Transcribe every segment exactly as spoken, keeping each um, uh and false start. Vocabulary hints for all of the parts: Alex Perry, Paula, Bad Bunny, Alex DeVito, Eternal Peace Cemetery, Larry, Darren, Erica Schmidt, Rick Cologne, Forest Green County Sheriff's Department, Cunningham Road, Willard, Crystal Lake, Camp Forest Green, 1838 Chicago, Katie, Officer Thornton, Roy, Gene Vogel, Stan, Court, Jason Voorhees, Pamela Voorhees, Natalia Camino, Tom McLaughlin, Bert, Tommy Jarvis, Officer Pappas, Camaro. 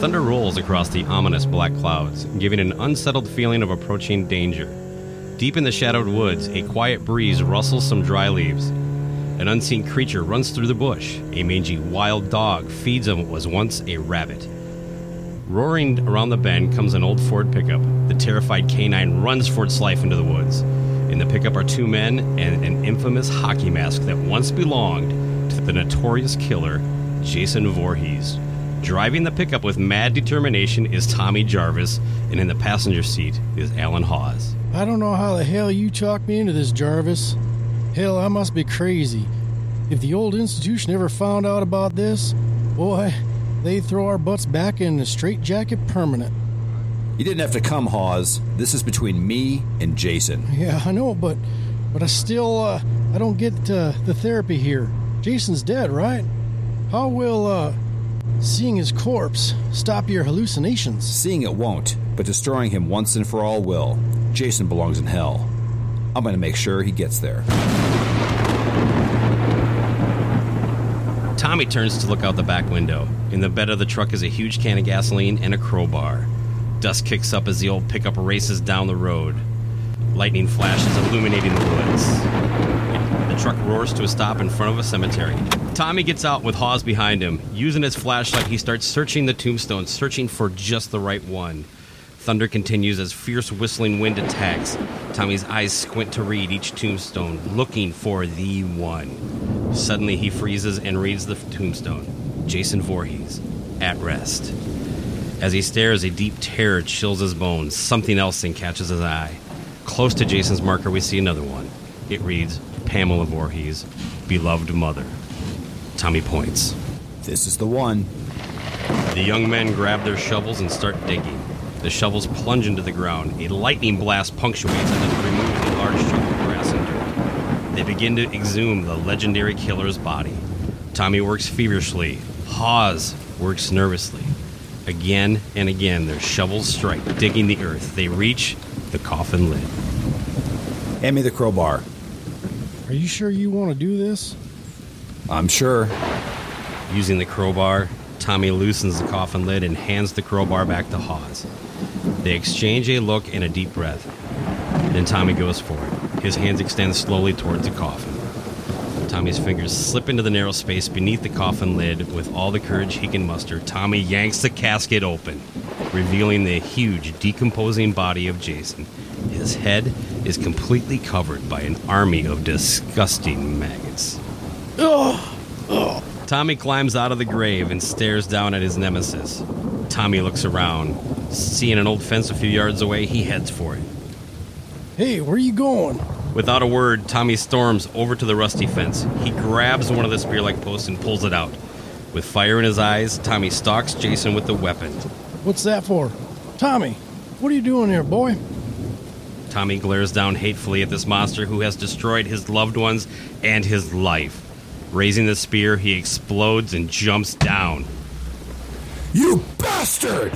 Thunder rolls across the ominous black clouds, giving an unsettled feeling of approaching danger. Deep in the shadowed woods, a quiet breeze rustles some dry leaves. An unseen creature runs through the bush. A mangy wild dog feeds on what was once a rabbit. Roaring around the bend comes an old Ford pickup. The terrified canine runs for its life into the woods. In the pickup are two men and an infamous hockey mask that once belonged to the notorious killer, Jason Voorhees. Driving the pickup with mad determination is Tommy Jarvis, and in the passenger seat is Alan Hawes. I don't know how the hell you talked me into this, Jarvis. Hell, I must be crazy. If the old institution ever found out about this, boy, they'd throw our butts back in a straitjacket permanent. You didn't have to come, Hawes. This is between me and Jason. Yeah, I know, but but I still, uh, I don't get uh, the therapy here. Jason's dead, right? How will, uh... seeing his corpse stop your hallucinations? Seeing it won't, but destroying him once and for all will. Jason belongs in hell. I'm going to make sure he gets there. Tommy turns to look out the back window. In the bed of the truck is a huge can of gasoline and a crowbar. Dust kicks up as the old pickup races down the road. Lightning flashes illuminating the woods. The truck roars to a stop in front of a cemetery. Tommy gets out with Hawes behind him. Using his flashlight, he starts searching the tombstone, searching for just the right one. Thunder continues as fierce whistling wind attacks. Tommy's eyes squint to read each tombstone, looking for the one. Suddenly, he freezes and reads the tombstone. Jason Voorhees, at rest. As he stares, a deep terror chills his bones. Something else then catches his eye. Close to Jason's marker, we see another one. It reads, Pamela Voorhees, beloved mother. Tommy points. This is the one. The young men grab their shovels and start digging. The shovels plunge into the ground. A lightning blast punctuates and then removes a large chunk of grass and dirt. They begin to exhume the legendary killer's body. Tommy works feverishly. Hawes works nervously. Again and again, their shovels strike, digging the earth. They reach the coffin lid. Hand me the crowbar. Are you sure you want to do this? I'm sure. Using the crowbar, Tommy loosens the coffin lid and hands the crowbar back to Hawes. They exchange a look and a deep breath. Then Tommy goes for it. His hands extend slowly towards the coffin. Tommy's fingers slip into the narrow space beneath the coffin lid. With all the courage he can muster, Tommy yanks the casket open, revealing the huge, decomposing body of Jason. His head is completely covered by an army of disgusting maggots. Oh, oh. Tommy climbs out of the grave and stares down at his nemesis. Tommy looks around. Seeing an old fence a few yards away, he heads for it. Hey, where are you going? Without a word, Tommy storms over to the rusty fence. He grabs one of the spear-like posts and pulls it out. With fire in his eyes, Tommy stalks Jason with the weapon. What's that for? Tommy, what are you doing here, boy? Tommy glares down hatefully at this monster who has destroyed his loved ones and his life. Raising the spear, he explodes and jumps down. You bastard!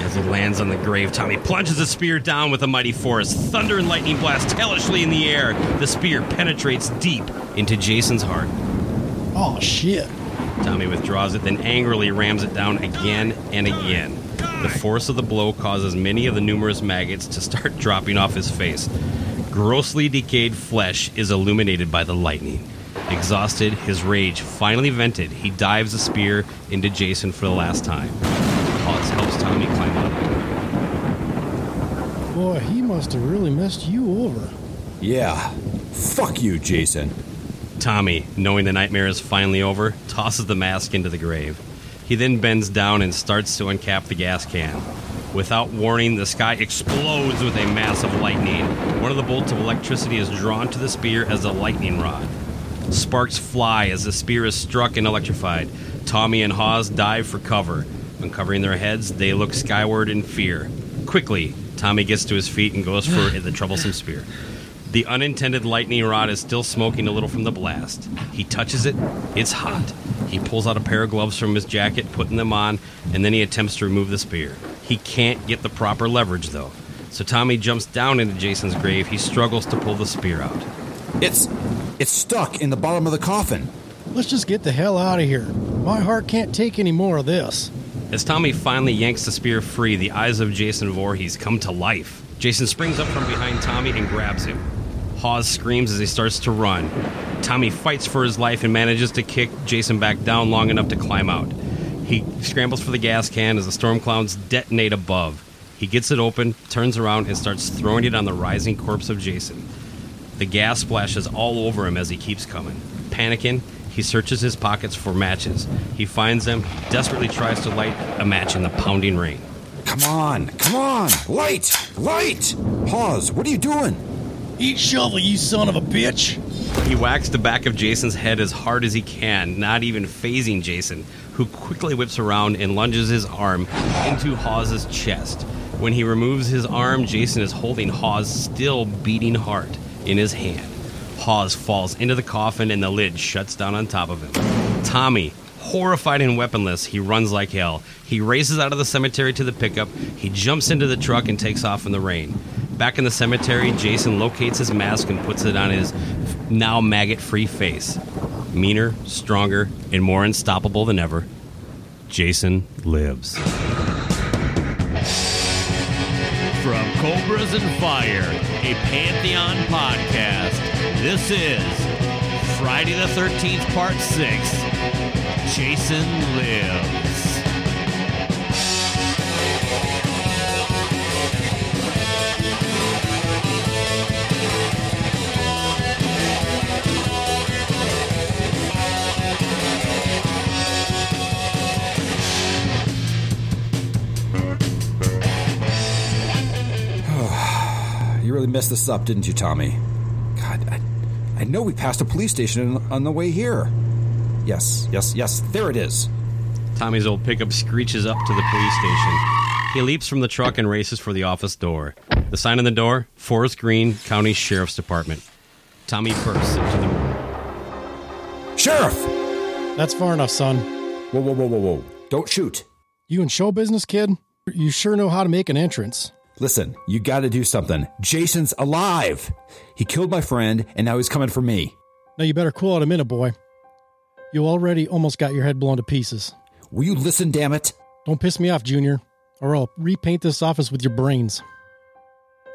As he lands on the grave, Tommy plunges the spear down with a mighty force. Thunder and lightning blast hellishly in the air. The spear penetrates deep into Jason's heart. Oh, shit. Tommy withdraws it, then angrily rams it down again and again. The force of the blow causes many of the numerous maggots to start dropping off his face. Grossly decayed flesh is illuminated by the lightning. Exhausted, his rage finally vented, he dives a spear into Jason for the last time. Hawes helps Tommy climb up. Boy, he must have really messed you over. Yeah. Fuck you, Jason. Tommy, knowing the nightmare is finally over, tosses the mask into the grave. He then bends down and starts to uncap the gas can. Without warning, the sky explodes with a mass of lightning. One of the bolts of electricity is drawn to the spear as a lightning rod. Sparks fly as the spear is struck and electrified. Tommy and Hawes dive for cover. Uncovering their heads, they look skyward in fear. Quickly, Tommy gets to his feet and goes for the troublesome spear. The unintended lightning rod is still smoking a little from the blast. He touches it. It's hot. He pulls out a pair of gloves from his jacket, putting them on, and then he attempts to remove the spear. He can't get the proper leverage, though. So Tommy jumps down into Jason's grave. He struggles to pull the spear out. It's... It's stuck in the bottom of the coffin. Let's just get the hell out of here. My heart can't take any more of this. As Tommy finally yanks the spear free, the eyes of Jason Voorhees come to life. Jason springs up from behind Tommy and grabs him. Hawes screams as he starts to run. Tommy fights for his life and manages to kick Jason back down long enough to climb out. He scrambles for the gas can as the storm clouds detonate above. He gets it open, turns around, and starts throwing it on the rising corpse of Jason. The gas splashes all over him as he keeps coming. Panicking, he searches his pockets for matches. He finds them, desperately tries to light a match in the pounding rain. Come on, come on, light, light! Pause, what are you doing? Eat shovel, you son of a bitch! He whacks the back of Jason's head as hard as he can, not even phasing Jason, who quickly whips around and lunges his arm into Hawes' chest. When he removes his arm, Jason is holding Hawes' still beating heart in his hand. Hawes falls into the coffin and the lid shuts down on top of him. Tommy, horrified and weaponless, he runs like hell. He races out of the cemetery to the pickup. He jumps into the truck and takes off in the rain. Back in the cemetery, Jason locates his mask and puts it on his now maggot-free face. Meaner, stronger, and more unstoppable than ever, Jason lives. From Cobras and Fire, a Pantheon podcast, this is Friday the thirteenth, Part six, Jason Lives. You really messed this up, didn't you, Tommy? God, I, I know we passed a police station on, on the way here. Yes, yes, yes, there it is. Tommy's old pickup screeches up to the police station. He leaps from the truck and races for the office door. The sign on the door, Forest Green County Sheriff's Department. Tommy bursts into the room. Sheriff! That's far enough, son. Whoa, whoa, whoa, whoa, whoa. Don't shoot. You in show business, kid? You sure know how to make an entrance. Listen, you got to do something. Jason's alive. He killed my friend, and now he's coming for me. Now you better cool out a minute, boy. You already almost got your head blown to pieces. Will you listen, damn it? Don't piss me off, Junior, or I'll repaint this office with your brains.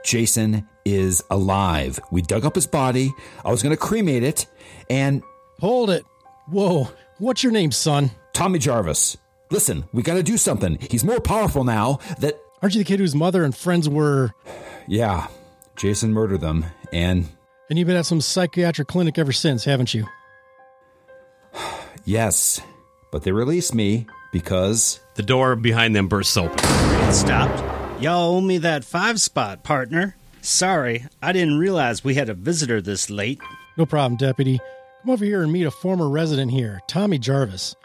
Jason is alive. We dug up his body. I was going to cremate it, and... Hold it. Whoa. What's your name, son? Tommy Jarvis. Listen, we got to do something. He's more powerful now that... Aren't you the kid whose mother and friends were... Yeah, Jason murdered them, and... And you've been at some psychiatric clinic ever since, haven't you? Yes, but they released me because... The door behind them bursts open. It stopped. Y'all owe me that five spot, partner. Sorry, I didn't realize we had a visitor this late. No problem, Deputy. Come over here and meet a former resident here, Tommy Jarvis.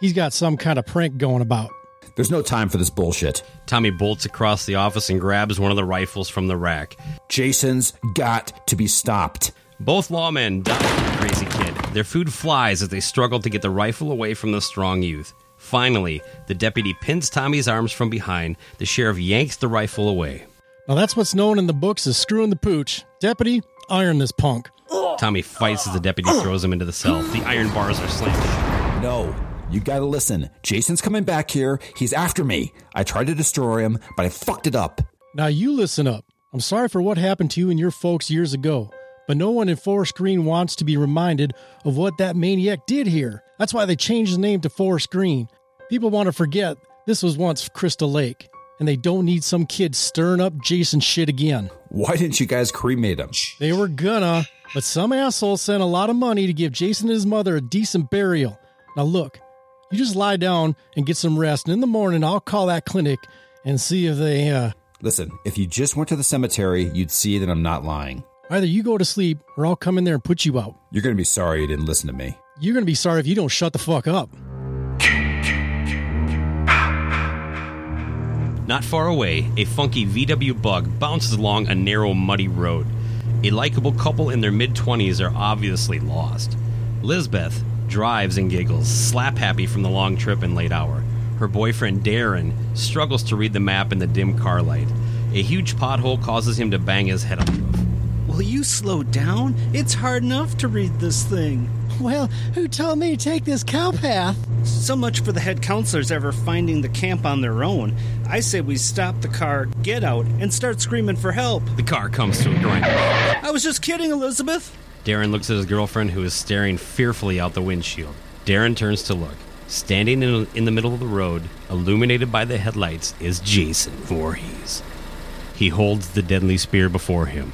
He's got some kind of prank going about. There's no time for this bullshit. Tommy bolts across the office and grabs one of the rifles from the rack. Jason's got to be stopped. Both lawmen dive at the crazy kid. Their food flies as they struggle to get the rifle away from the strong youth. Finally, the deputy pins Tommy's arms from behind. The sheriff yanks the rifle away. Now that's what's known in the books as screwing the pooch. Deputy, iron this punk. Tommy fights as the deputy throws him into the cell. The iron bars are slammed. No. You gotta listen. Jason's coming back here. He's after me. I tried to destroy him, but I fucked it up. Now you listen up. I'm sorry for what happened to you and your folks years ago, but no one in Forest Green wants to be reminded of what that maniac did here. That's why they changed the name to Forest Green. People want to forget this was once Crystal Lake, and they don't need some kid stirring up Jason shit again. Why didn't you guys cremate him? They were gonna, but some asshole sent a lot of money to give Jason and his mother a decent burial. Now look, you just lie down and get some rest, and in the morning I'll call that clinic and see if they... uh. Listen, if you just went to the cemetery, you'd see that I'm not lying. Either you go to sleep, or I'll come in there and put you out. You're going to be sorry you didn't listen to me. You're going to be sorry if you don't shut the fuck up. Not far away, a funky V W bug bounces along a narrow, muddy road. A likable couple in their mid-twenties are obviously lost. Elizabeth drives and giggles, slap-happy from the long trip and late hour. Her boyfriend, Darren, struggles to read the map in the dim car light. A huge pothole causes him to bang his head on the roof. Will you slow down? It's hard enough to read this thing. Well, who told me to take this cow path? So much for the head counselors ever finding the camp on their own. I say we stop the car, get out, and start screaming for help. The car comes to a grind. I was just kidding, Elizabeth. Darren looks at his girlfriend, who is staring fearfully out the windshield. Darren turns to look. Standing in, in the middle of the road, illuminated by the headlights, is Jason Voorhees. He holds the deadly spear before him.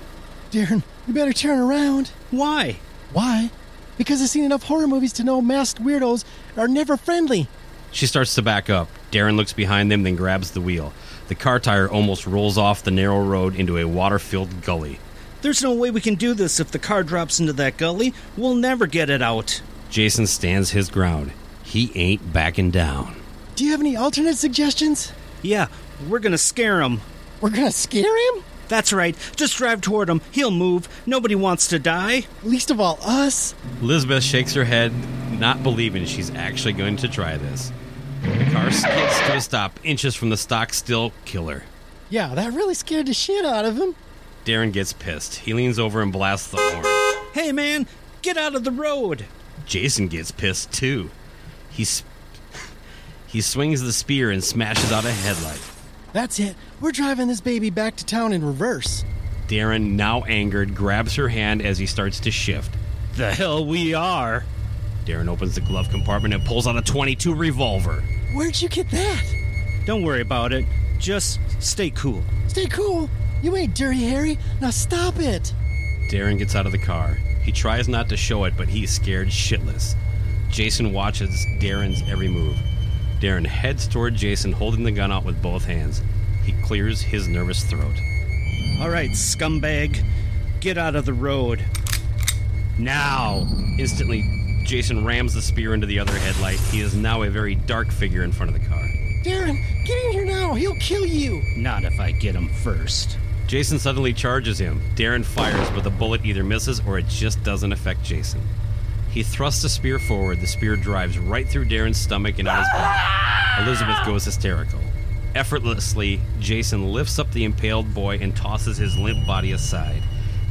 Darren, you better turn around. Why? Why? Because I've seen enough horror movies to know masked weirdos are never friendly. She starts to back up. Darren looks behind them, then grabs the wheel. The car tire almost rolls off the narrow road into a water-filled gully. There's no way we can do this. If the car drops into that gully, we'll never get it out. Jason stands his ground. He ain't backing down. Do you have any alternate suggestions? Yeah, we're gonna scare him. We're gonna scare him? That's right. Just drive toward him. He'll move. Nobody wants to die. Least of all us. Elizabeth shakes her head, not believing she's actually going to try this. The car skids to a stop, inches from the stock still killer. Yeah, that really scared the shit out of him. Darren gets pissed. He leans over and blasts the horn. Hey, man, get out of the road. Jason gets pissed, too. He sp- he swings the spear and smashes out a headlight. That's it. We're driving this baby back to town in reverse. Darren, now angered, grabs her hand as he starts to shift. The hell we are. Darren opens the glove compartment and pulls out a twenty-two revolver. Where'd you get that? Don't worry about it. Just stay cool. Stay cool? You ain't Dirty Harry. Now stop it. Darren gets out of the car. He tries not to show it, but he's scared shitless. Jason watches Darren's every move. Darren heads toward Jason, holding the gun out with both hands. He clears his nervous throat. All right, scumbag. Get out of the road. Now! Instantly, Jason rams the spear into the other headlight. He is now a very dark figure in front of the car. Darren, get in here now! He'll kill you! Not if I get him first. Jason suddenly charges him. Darren fires, but the bullet either misses or it just doesn't affect Jason. He thrusts the spear forward. The spear drives right through Darren's stomach and out his back. Elizabeth goes hysterical. Effortlessly, Jason lifts up the impaled boy and tosses his limp body aside.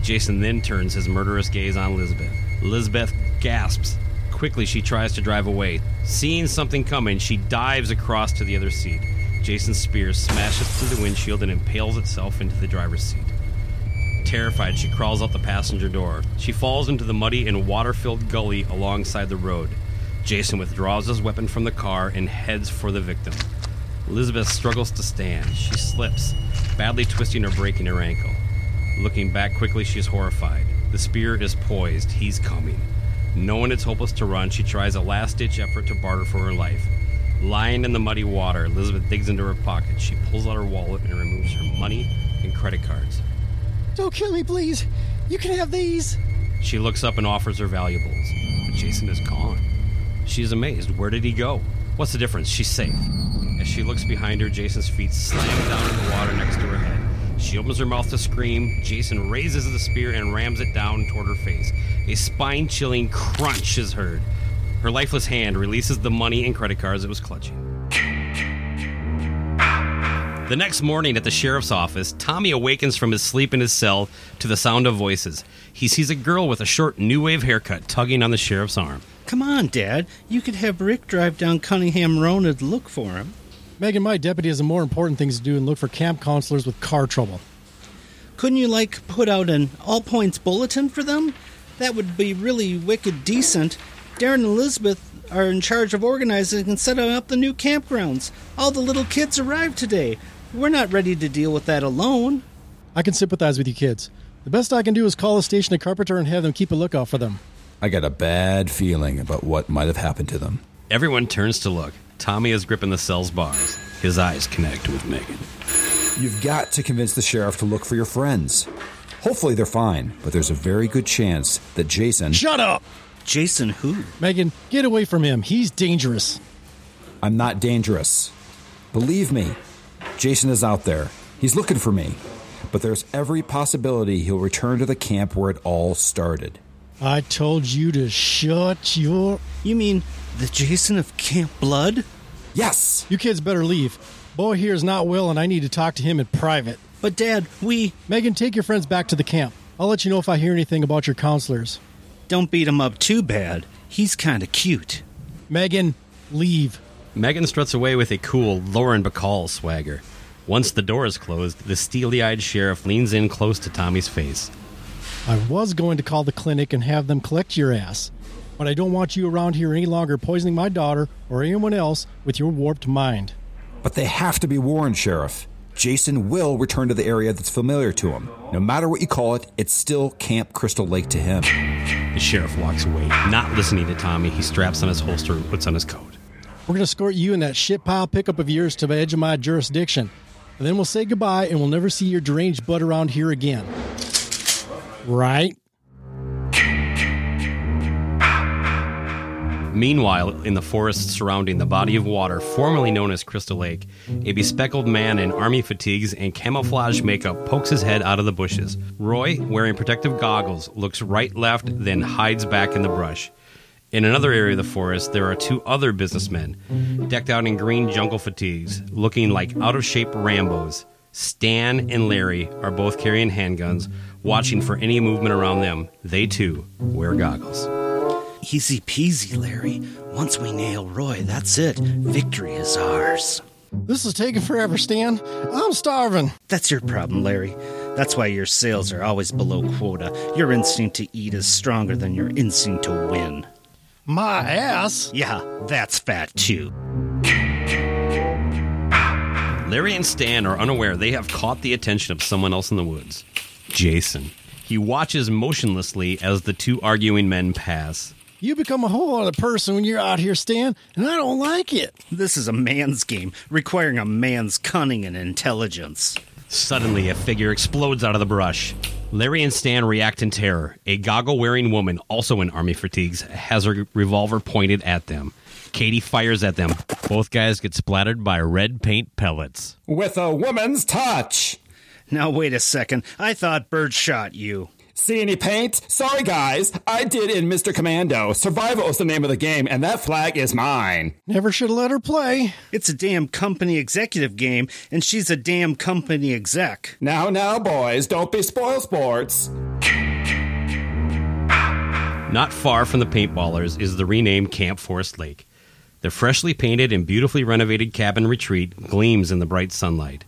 Jason then turns his murderous gaze on Elizabeth. Elizabeth gasps. Quickly, she tries to drive away. Seeing something coming, she dives across to the other seat. Jason's spear smashes through the windshield and impales itself into the driver's seat. Terrified, she crawls out the passenger door. She falls into the muddy and water-filled gully alongside the road. Jason withdraws his weapon from the car and heads for the victim. Elizabeth struggles to stand. She slips, badly twisting or breaking her ankle. Looking back quickly, she's horrified. The spear is poised. He's coming. Knowing it's hopeless to run, she tries a last-ditch effort to barter for her life. Lying in the muddy water, Elizabeth digs into her pocket. She pulls out her wallet and removes her money and credit cards. Don't kill me, please. You can have these. She looks up and offers her valuables. But Jason is gone. She is amazed. Where did he go? What's the difference? She's safe. As she looks behind her, Jason's feet slam down in the water next to her head. She opens her mouth to scream. Jason raises the spear and rams it down toward her face. A spine-chilling crunch is heard. Her lifeless hand releases the money and credit cards it was clutching. The next morning at the sheriff's office, Tommy awakens from his sleep in his cell to the sound of voices. He sees a girl with a short new wave haircut tugging on the sheriff's arm. Come on, Dad. You could have Rick drive down Cunningham Road and look for him. Megan, my deputy has more important things to do than look for camp counselors with car trouble. Couldn't you, like, put out an all-points bulletin for them? That would be really wicked decent. Darren and Elizabeth are in charge of organizing and setting up the new campgrounds. All the little kids arrived today. We're not ready to deal with that alone. I can sympathize with you kids. The best I can do is call the station at Carpenter and have them keep a lookout for them. I got a bad feeling about what might have happened to them. Everyone turns to look. Tommy is gripping the cell's bars. His eyes connect with Megan. You've got to convince the sheriff to look for your friends. Hopefully they're fine, but there's a very good chance that Jason... Shut up! Jason who? Megan, get away from him. He's dangerous. I'm not dangerous. Believe me, Jason is out there. He's looking for me. But there's every possibility he'll return to the camp where it all started. I told you to shut your... You mean the Jason of Camp Blood? Yes! You kids better leave. Boy here is not well, and I need to talk to him in private. But, Dad, we... Megan, take your friends back to the camp. I'll let you know if I hear anything about your counselors. Don't beat him up too bad. He's kind of cute. Megan, leave. Megan struts away with a cool Lauren Bacall swagger. Once the door is closed, the steely-eyed sheriff leans in close to Tommy's face. I was going to call the clinic and have them collect your ass, but I don't want you around here any longer poisoning my daughter or anyone else with your warped mind. But they have to be warned, Sheriff. Jason will return to the area that's familiar to him. No matter what you call it, it's still Camp Crystal Lake to him. The sheriff walks away. Not listening to Tommy, he straps on his holster and puts on his coat. We're going to escort you and that shit pile pickup of yours to the edge of my jurisdiction. And then we'll say goodbye and we'll never see your deranged butt around here again. Right? Meanwhile, in the forest surrounding the body of water formerly known as Crystal Lake, a bespectacled man in army fatigues and camouflage makeup pokes his head out of the bushes. Roy, wearing protective goggles, looks right, left, then hides back in the brush. In another area of the forest, there are two other businessmen, decked out in green jungle fatigues, looking like out-of-shape Rambos. Stan and Larry are both carrying handguns, watching for any movement around them. They, too, wear goggles. Easy peasy, Larry. Once we nail Roy, that's it. Victory is ours. This is taking forever, Stan. I'm starving. That's your problem, Larry. That's why your sales are always below quota. Your instinct to eat is stronger than your instinct to win. My ass? Yeah, that's fat too. Larry and Stan are unaware they have caught the attention of someone else in the woods. Jason. He watches motionlessly as the two arguing men pass. You become a whole other person when you're out here, Stan, and I don't like it. This is a man's game, requiring a man's cunning and intelligence. Suddenly, a figure explodes out of the brush. Larry and Stan react in terror. A goggle-wearing woman, also in army fatigues, has her revolver pointed at them. Katie fires at them. Both guys get splattered by red paint pellets. With a woman's touch! Now, wait a second. I thought Bert shot you. See any paint? Sorry, guys. I did in Mister Commando. Survival is the name of the game, and that flag is mine. Never should have let her play. It's a damn company executive game, and she's a damn company exec. Now, now, boys, don't be spoil sports. Not far from the paintballers is the renamed Camp Forest Lake. The freshly painted and beautifully renovated cabin retreat gleams in the bright sunlight.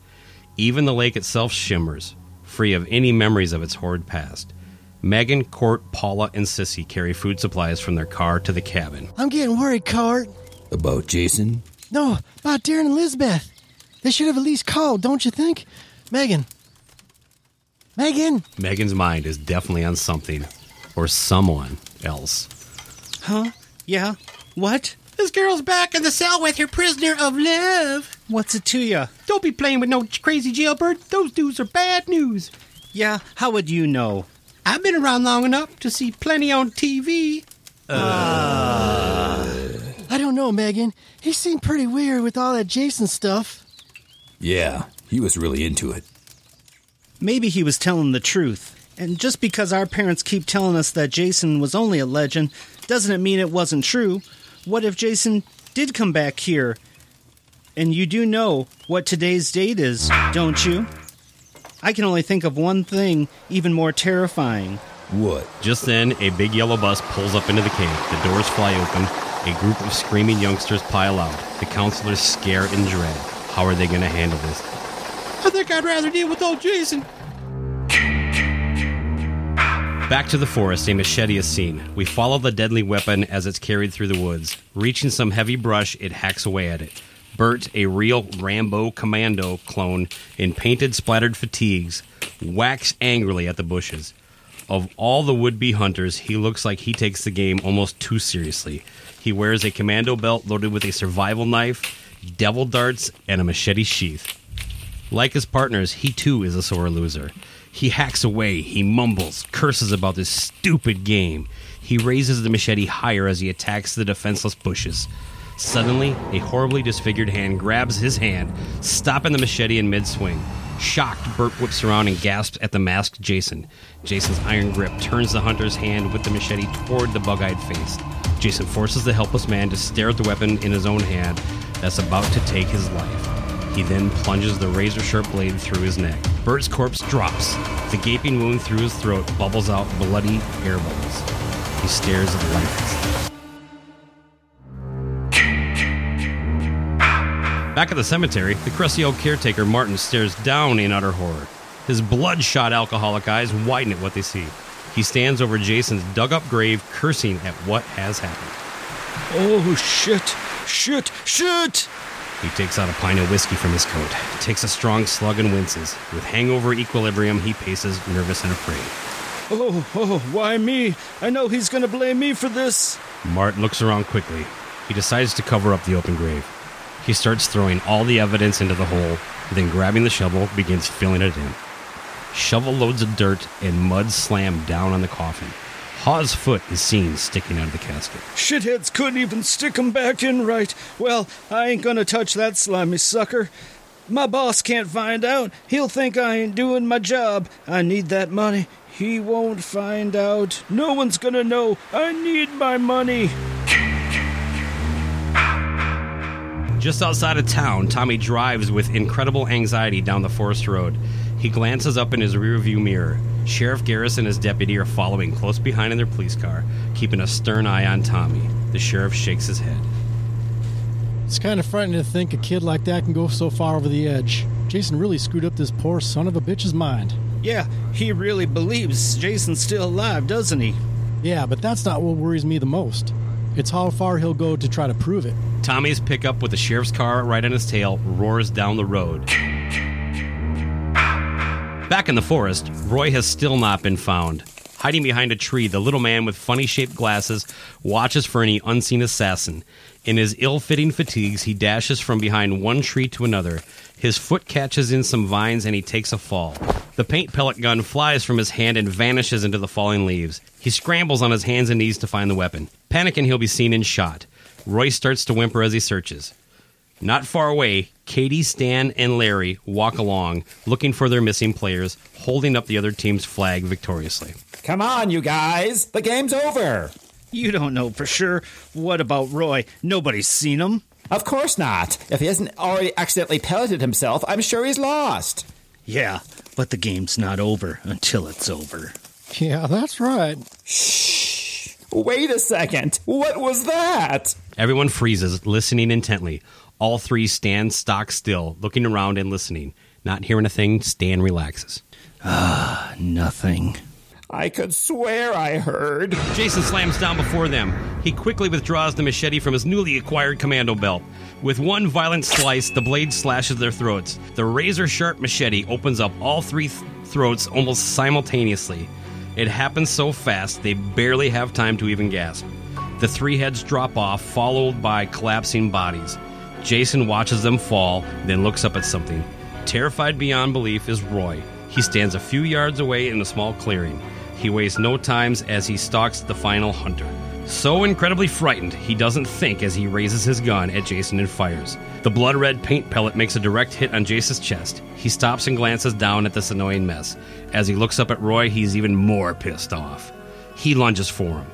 Even the lake itself shimmers, free of any memories of its horrid past. Megan, Court, Paula, and Sissy carry food supplies from their car to the cabin. I'm getting worried, Court. About Jason? No, about Darren and Elizabeth. They should have at least called, don't you think? Megan. Megan! Megan's mind is definitely on something, or someone else. Huh? Yeah? What? This girl's back in the cell with her prisoner of love. What's it to ya? Don't be playing with no crazy jailbird. Those dudes are bad news. Yeah, how would you know? I've been around long enough to see plenty on T V. Uh... I don't know, Megan. He seemed pretty weird with all that Jason stuff. Yeah, he was really into it. Maybe he was telling the truth. And just because our parents keep telling us that Jason was only a legend, doesn't it mean it wasn't true? What if Jason did come back here? And you do know what today's date is, don't you? I can only think of one thing even more terrifying. What? Just then, a big yellow bus pulls up into the cave. The doors fly open. A group of screaming youngsters pile out. The counselors scare and dread. How are they going to handle this? I think I'd rather deal with old Jason. Back to the forest, a machete is seen. We follow the deadly weapon as it's carried through the woods. Reaching some heavy brush, it hacks away at it. Bert, a real Rambo Commando clone in painted, splattered fatigues, whacks angrily at the bushes. Of all the would-be hunters, he looks like he takes the game almost too seriously. He wears a commando belt loaded with a survival knife, devil darts, and a machete sheath. Like his partners, he too is a sore loser. He hacks away, he mumbles, curses about this stupid game. He raises the machete higher as he attacks the defenseless bushes. Suddenly, a horribly disfigured hand grabs his hand, stopping the machete in mid-swing. Shocked, Bert whips around and gasps at the masked Jason. Jason's iron grip turns the hunter's hand with the machete toward the bug-eyed face. Jason forces the helpless man to stare at the weapon in his own hand that's about to take his life. He then plunges the razor-sharp blade through his neck. Bert's corpse drops. The gaping wound through his throat bubbles out bloody air bubbles. He stares at the lights. Back at the cemetery, the crusty old caretaker Martin stares down in utter horror. His bloodshot alcoholic eyes widen at what they see. He stands over Jason's dug-up grave, cursing at what has happened. Oh, shit! Shit! Shit! He takes out a pint of whiskey from his coat, takes a strong slug and winces. With hangover equilibrium, he paces, nervous and afraid. Oh, oh, why me? I know he's going to blame me for this. Mart looks around quickly. He decides to cover up the open grave. He starts throwing all the evidence into the hole, then grabbing the shovel, begins filling it in. Shovel loads of dirt and mud slam down on the coffin. Hawes' foot is seen sticking out of the casket. Shitheads couldn't even stick him back in right. Well, I ain't gonna touch that slimy sucker. My boss can't find out. He'll think I ain't doing my job. I need that money. He won't find out. No one's gonna know. I need my money. Just outside of town, Tommy drives with incredible anxiety down the forest road. He glances up in his rearview mirror. Sheriff Garris and his deputy are following close behind in their police car, keeping a stern eye on Tommy. The sheriff shakes his head. It's kind of frightening to think a kid like that can go so far over the edge. Jason really screwed up this poor son of a bitch's mind. Yeah, he really believes Jason's still alive, doesn't he? Yeah, but that's not what worries me the most. It's how far he'll go to try to prove it. Tommy's pickup with the sheriff's car right on his tail roars down the road. Back in the forest, Roy has still not been found. Hiding behind a tree, the little man with funny-shaped glasses watches for any unseen assassin. In his ill-fitting fatigues, he dashes from behind one tree to another. His foot catches in some vines and he takes a fall. The paint pellet gun flies from his hand and vanishes into the falling leaves. He scrambles on his hands and knees to find the weapon. Panicking, he'll be seen and shot. Roy starts to whimper as he searches. Not far away, Katie, Stan, and Larry walk along, looking for their missing players, holding up the other team's flag victoriously. Come on, you guys. The game's over. You don't know for sure. What about Roy? Nobody's seen him. Of course not. If he hasn't already accidentally pelleted himself, I'm sure he's lost. Yeah, but the game's not over until it's over. Yeah, that's right. Shh. Wait a second. What was that? Everyone freezes, listening intently. All three stand stock still, looking around and listening. Not hearing a thing, Stan relaxes. Ah, nothing. I could swear I heard. Jason slams down before them. He quickly withdraws the machete from his newly acquired commando belt. With one violent slice, the blade slashes their throats. The razor-sharp machete opens up all three th- throats almost simultaneously. It happens so fast, they barely have time to even gasp. The three heads drop off, followed by collapsing bodies. Jason watches them fall, then looks up at something. Terrified beyond belief is Roy. He stands a few yards away in a small clearing. He wastes no time as he stalks the final hunter. So incredibly frightened, he doesn't think as he raises his gun at Jason and fires. The blood-red paint pellet makes a direct hit on Jason's chest. He stops and glances down at this annoying mess. As he looks up at Roy, he's even more pissed off. He lunges for him.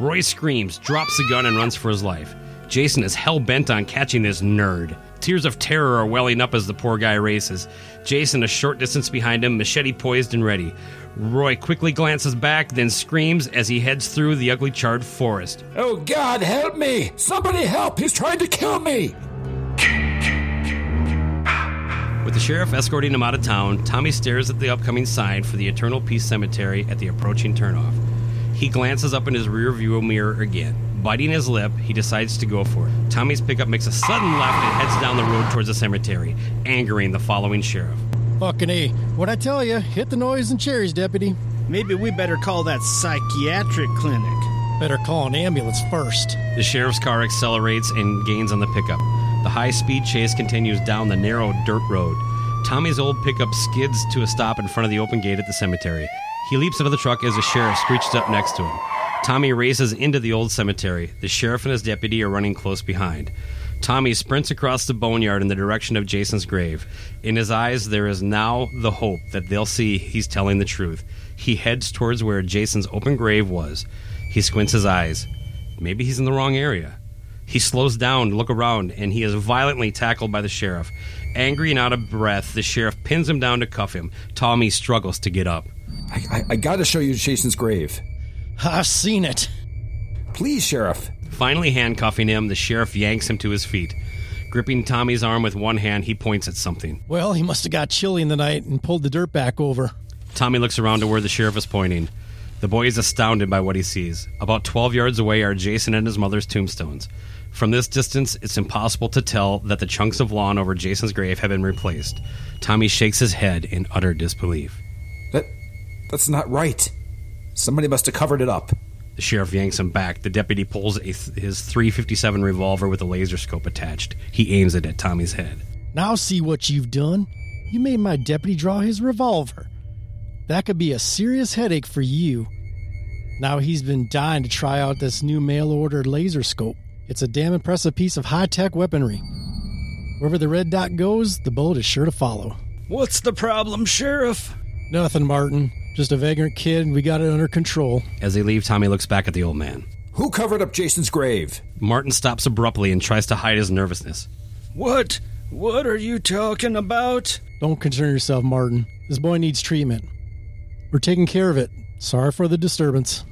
Roy screams, drops the gun, and runs for his life. Jason is hell-bent on catching this nerd. Tears of terror are welling up as the poor guy races. Jason a short distance behind him, machete poised and ready. Roy quickly glances back, then screams as he heads through the ugly charred forest. Oh, God, help me! Somebody help! He's trying to kill me! With the sheriff escorting him out of town, Tommy stares at the upcoming sign for the Eternal Peace Cemetery at the approaching turnoff. He glances up in his rearview mirror again. Biting his lip, he decides to go for it. Tommy's pickup makes a sudden left and heads down the road towards the cemetery, angering the following sheriff. Fucking A. What'd I tell you? Hit the noise and cherries, deputy. Maybe we better call that psychiatric clinic. Better call an ambulance first. The sheriff's car accelerates and gains on the pickup. The high-speed chase continues down the narrow dirt road. Tommy's old pickup skids to a stop in front of the open gate at the cemetery. He leaps out of the truck as the sheriff screeches up next to him. Tommy races into the old cemetery. The sheriff and his deputy are running close behind. Tommy sprints across the boneyard in the direction of Jason's grave. In his eyes, there is now the hope that they'll see he's telling the truth. He heads towards where Jason's open grave was. He squints his eyes. Maybe he's in the wrong area. He slows down to look around, and he is violently tackled by the sheriff. Angry and out of breath, the sheriff pins him down to cuff him. Tommy struggles to get up. I, I, I gotta show you Jason's grave. I've seen it. Please, Sheriff. Finally handcuffing him, the sheriff yanks him to his feet. Gripping Tommy's arm with one hand, he points at something. Well, he must have got chilly in the night and pulled the dirt back over. Tommy looks around to where the sheriff is pointing. The boy is astounded by what he sees. About twelve yards away are Jason and his mother's tombstones. From this distance, it's impossible to tell that the chunks of lawn over Jason's grave have been replaced. Tommy shakes his head in utter disbelief. That, that's not right. Somebody must have covered it up. The sheriff yanks him back. The deputy pulls a th- his three fifty-seven revolver with a laser scope attached. He aims it at Tommy's head. Now see what you've done. You made my deputy draw his revolver. That could be a serious headache for you. Now he's been dying to try out this new mail-order laser scope. It's a damn impressive piece of high-tech weaponry. Wherever the red dot goes, the bullet is sure to follow. What's the problem, Sheriff? Nothing, Martin. Just a vagrant kid, and we got it under control. As they leave, Tommy looks back at the old man. Who covered up Jason's grave? Martin stops abruptly and tries to hide his nervousness. What? What are you talking about? Don't concern yourself, Martin. This boy needs treatment. We're taking care of it. Sorry for the disturbance.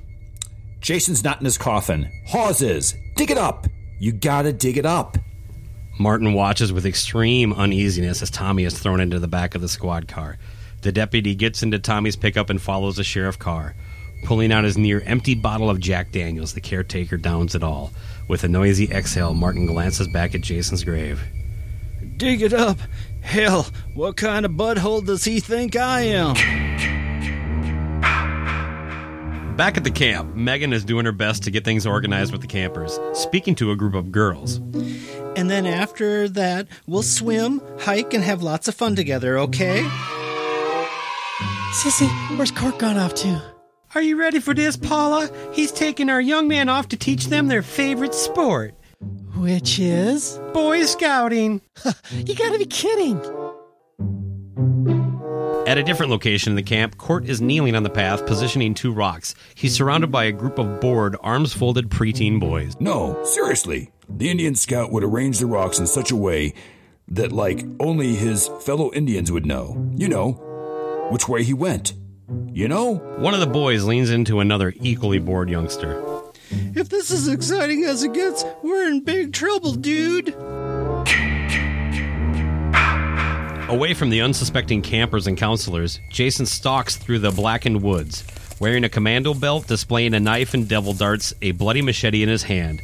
Jason's not in his coffin. Hawes is. Dig it up. You gotta dig it up. Martin watches with extreme uneasiness as Tommy is thrown into the back of the squad car. The deputy gets into Tommy's pickup and follows the sheriff car. Pulling out his near-empty bottle of Jack Daniels, the caretaker downs it all. With a noisy exhale, Martin glances back at Jason's grave. Dig it up? Hell, what kind of butthole does he think I am? Back at the camp, Megan is doing her best to get things organized with the campers, speaking to a group of girls. And then after that, we'll swim, hike, and have lots of fun together, okay? Sissy, where's Court gone off to? Are you ready for this, Paula? He's taking our young man off to teach them their favorite sport. Which is? Boy Scouting. You gotta be kidding. At a different location in the camp, Court is kneeling on the path, positioning two rocks. He's surrounded by a group of bored, arms-folded preteen boys. No, seriously. The Indian scout would arrange the rocks in such a way that, like, only his fellow Indians would know. You know. Which way he went, you know? One of the boys leans into another equally bored youngster. If this is as exciting as it gets, we're in big trouble, dude. Away from the unsuspecting campers and counselors, Jason stalks through the blackened woods, wearing a commando belt, displaying a knife and devil darts, a bloody machete in his hand.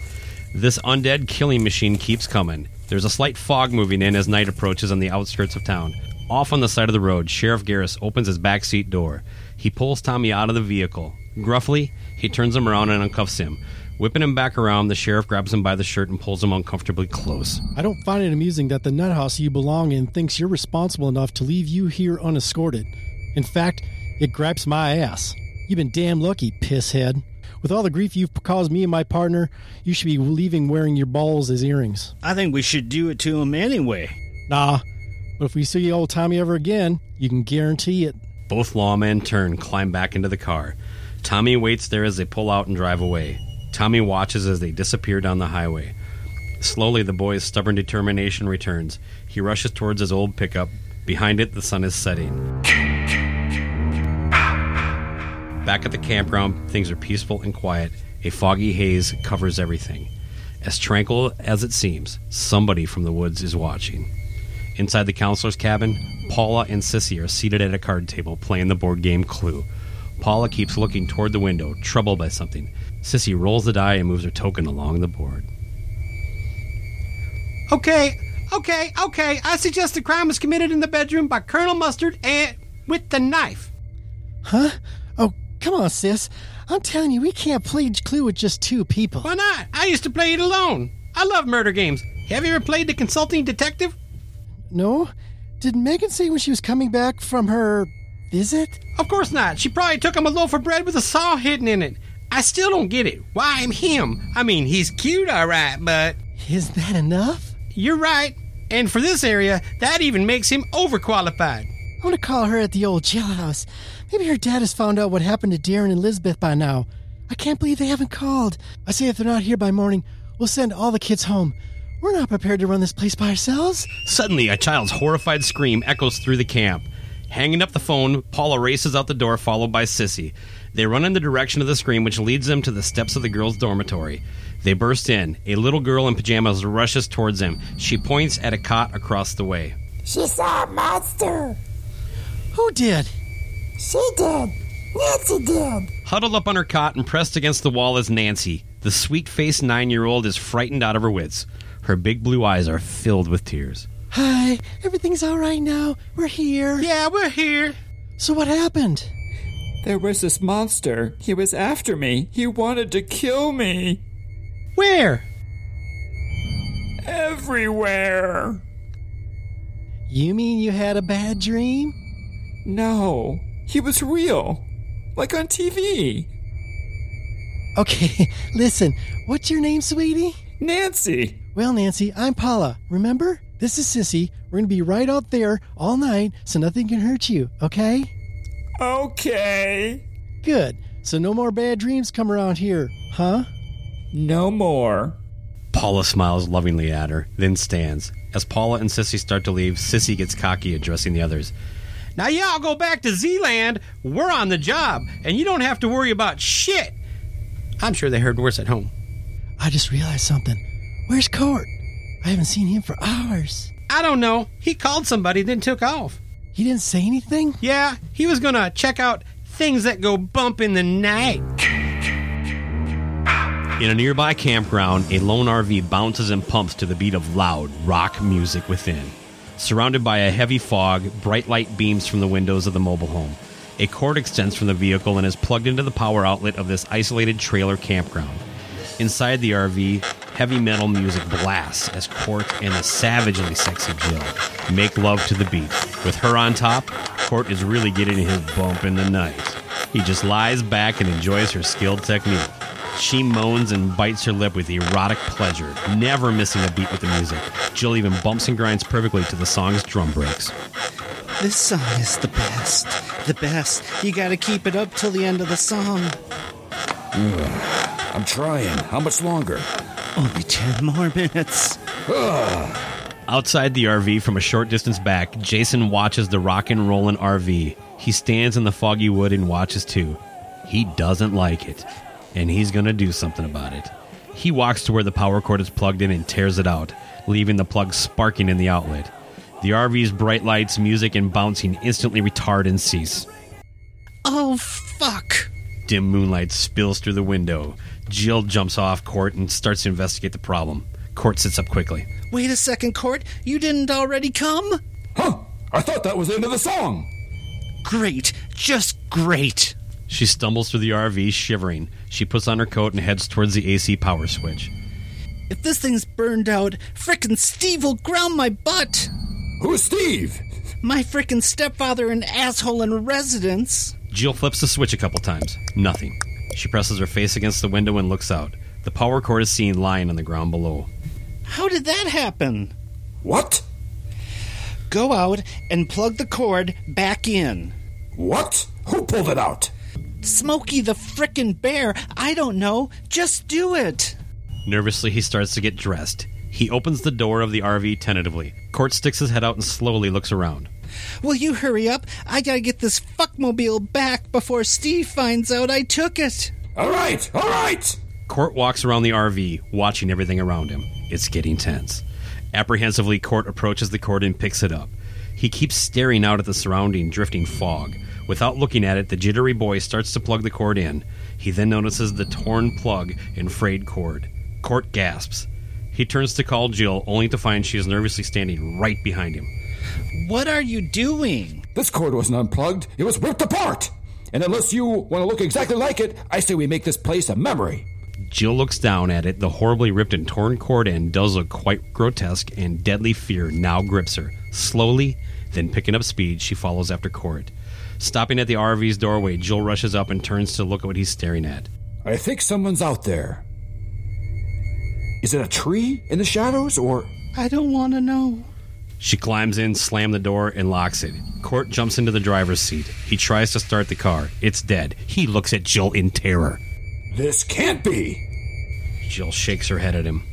This undead killing machine keeps coming. There's a slight fog moving in as night approaches on the outskirts of town. Off on the side of the road, Sheriff Garris opens his backseat door. He pulls Tommy out of the vehicle. Gruffly, he turns him around and uncuffs him. Whipping him back around, the sheriff grabs him by the shirt and pulls him uncomfortably close. I don't find it amusing that the nut house you belong in thinks you're responsible enough to leave you here unescorted. In fact, it gripes my ass. You've been damn lucky, pisshead. With all the grief you've caused me and my partner, you should be leaving wearing your balls as earrings. I think we should do it to him anyway. Nah. But if we see old Tommy ever again, you can guarantee it. Both lawmen turn, climb back into the car. Tommy waits there as they pull out and drive away. Tommy watches as they disappear down the highway. Slowly, the boy's stubborn determination returns. He rushes towards his old pickup. Behind it, the sun is setting. Back at the campground, things are peaceful and quiet. A foggy haze covers everything. As tranquil as it seems, somebody from the woods is watching. Inside the counselor's cabin, Paula and Sissy are seated at a card table playing the board game Clue. Paula keeps looking toward the window, troubled by something. Sissy rolls the die and moves her token along the board. Okay, okay, okay. I suggest the crime was committed in the bedroom by Colonel Mustard and with the knife. Huh? Oh, come on, sis. I'm telling you, we can't play Clue with just two people. Why not? I used to play it alone. I love murder games. Have you ever played The Consulting Detective? No. Did Megan say when she was coming back from her visit? Of course not. She probably took him a loaf of bread with a saw hidden in it. I still don't get it. Why I'm him? I mean, he's cute, all right, but... Isn't that enough? You're right. And for this area, that even makes him overqualified. I want to call her at the old jailhouse. Maybe her dad has found out what happened to Darren and Elizabeth by now. I can't believe they haven't called. I say if they're not here by morning, we'll send all the kids home. We're not prepared to run this place by ourselves. Suddenly, a child's horrified scream echoes through the camp. Hanging up the phone, Paula races out the door, followed by Sissy. They run in the direction of the scream, which leads them to the steps of the girls' dormitory. They burst in. A little girl in pajamas rushes towards them. She points at a cot across the way. She saw a monster. Who did? She did. Nancy did. Huddled up on her cot and pressed against the wall is Nancy. The sweet-faced nine-year-old is frightened out of her wits. Her big blue eyes are filled with tears. Hi, everything's all right now. We're here. Yeah, we're here. So what happened? There was this monster. He was after me. He wanted to kill me. Where? Everywhere. You mean you had a bad dream? No. He was real. Like on T V. Okay, listen. What's your name, sweetie? Nancy. Well, Nancy, I'm Paula. Remember? This is Sissy. We're going to be right out there all night so nothing can hurt you, okay? Okay. Good. So no more bad dreams come around here, huh? No more. Paula smiles lovingly at her, then stands. As Paula and Sissy start to leave, Sissy gets cocky addressing the others. Now y'all go back to Z-Land. We're on the job, and you don't have to worry about shit. I'm sure they heard worse at home. I just realized something. Where's Court? I haven't seen him for hours. I don't know. He called somebody, then took off. He didn't say anything? Yeah, he was going to check out things that go bump in the night. In a nearby campground, a lone R V bounces and pumps to the beat of loud rock music within. Surrounded by a heavy fog, bright light beams from the windows of the mobile home. A cord extends from the vehicle and is plugged into the power outlet of this isolated trailer campground. Inside the R V, heavy metal music blasts as Court and the savagely sexy Jill make love to the beat. With her on top, Court is really getting his bump in the night. He just lies back and enjoys her skilled technique. She moans and bites her lip with erotic pleasure, never missing a beat with the music. Jill even bumps and grinds perfectly to the song's drum breaks. This song is the best. The best. You gotta keep it up till the end of the song. Ugh. I'm trying. How much longer? Only ten more minutes. Ugh. Outside the R V from a short distance back, Jason watches the rock and rollin' R V. He stands in the foggy wood and watches too. He doesn't like it, and he's going to do something about it. He walks to where the power cord is plugged in and tears it out, leaving the plug sparking in the outlet. The R V's bright lights, music, and bouncing instantly retard and cease. Oh, fuck. Dim moonlight spills through the window. Jill jumps off Court and starts to investigate the problem. Court sits up quickly. Wait a second, Court. You didn't already come? Huh. I thought that was the end of the song. Great. Just great. She stumbles through the R V, shivering. She puts on her coat and heads towards the A C power switch. If this thing's burned out, frickin' Steve will ground my butt. Who's Steve? My frickin' stepfather and asshole in residence. Jill flips the switch a couple times. Nothing. She presses her face against the window and looks out. The power cord is seen lying on the ground below. How did that happen? What? Go out and plug the cord back in. What? Who pulled it out? Smokey the frickin' bear. I don't know. Just do it. Nervously, he starts to get dressed. He opens the door of the R V tentatively. Court sticks his head out and slowly looks around. Will you hurry up? I gotta get this fuckmobile back before Steve finds out I took it. All right, all right! Court walks around the R V, watching everything around him. It's getting tense. Apprehensively, Court approaches the cord and picks it up. He keeps staring out at the surrounding, drifting fog. Without looking at it, the jittery boy starts to plug the cord in. He then notices the torn plug and frayed cord. Court gasps. He turns to call Jill, only to find she is nervously standing right behind him. What are you doing? This cord wasn't unplugged. It was ripped apart. And unless you want to look exactly like it, I say we make this place a memory. Jill looks down at it. The horribly ripped and torn cord end does look quite grotesque, and deadly fear now grips her. Slowly, then picking up speed, she follows after Court. Stopping at the R V's doorway, Jill rushes up and turns to look at what he's staring at. I think someone's out there. Is it a tree in the shadows, or... I don't want to know. She climbs in, slams the door, and locks it. Court jumps into the driver's seat. He tries to start the car. It's dead. He looks at Jill in terror. This can't be. Jill shakes her head at him.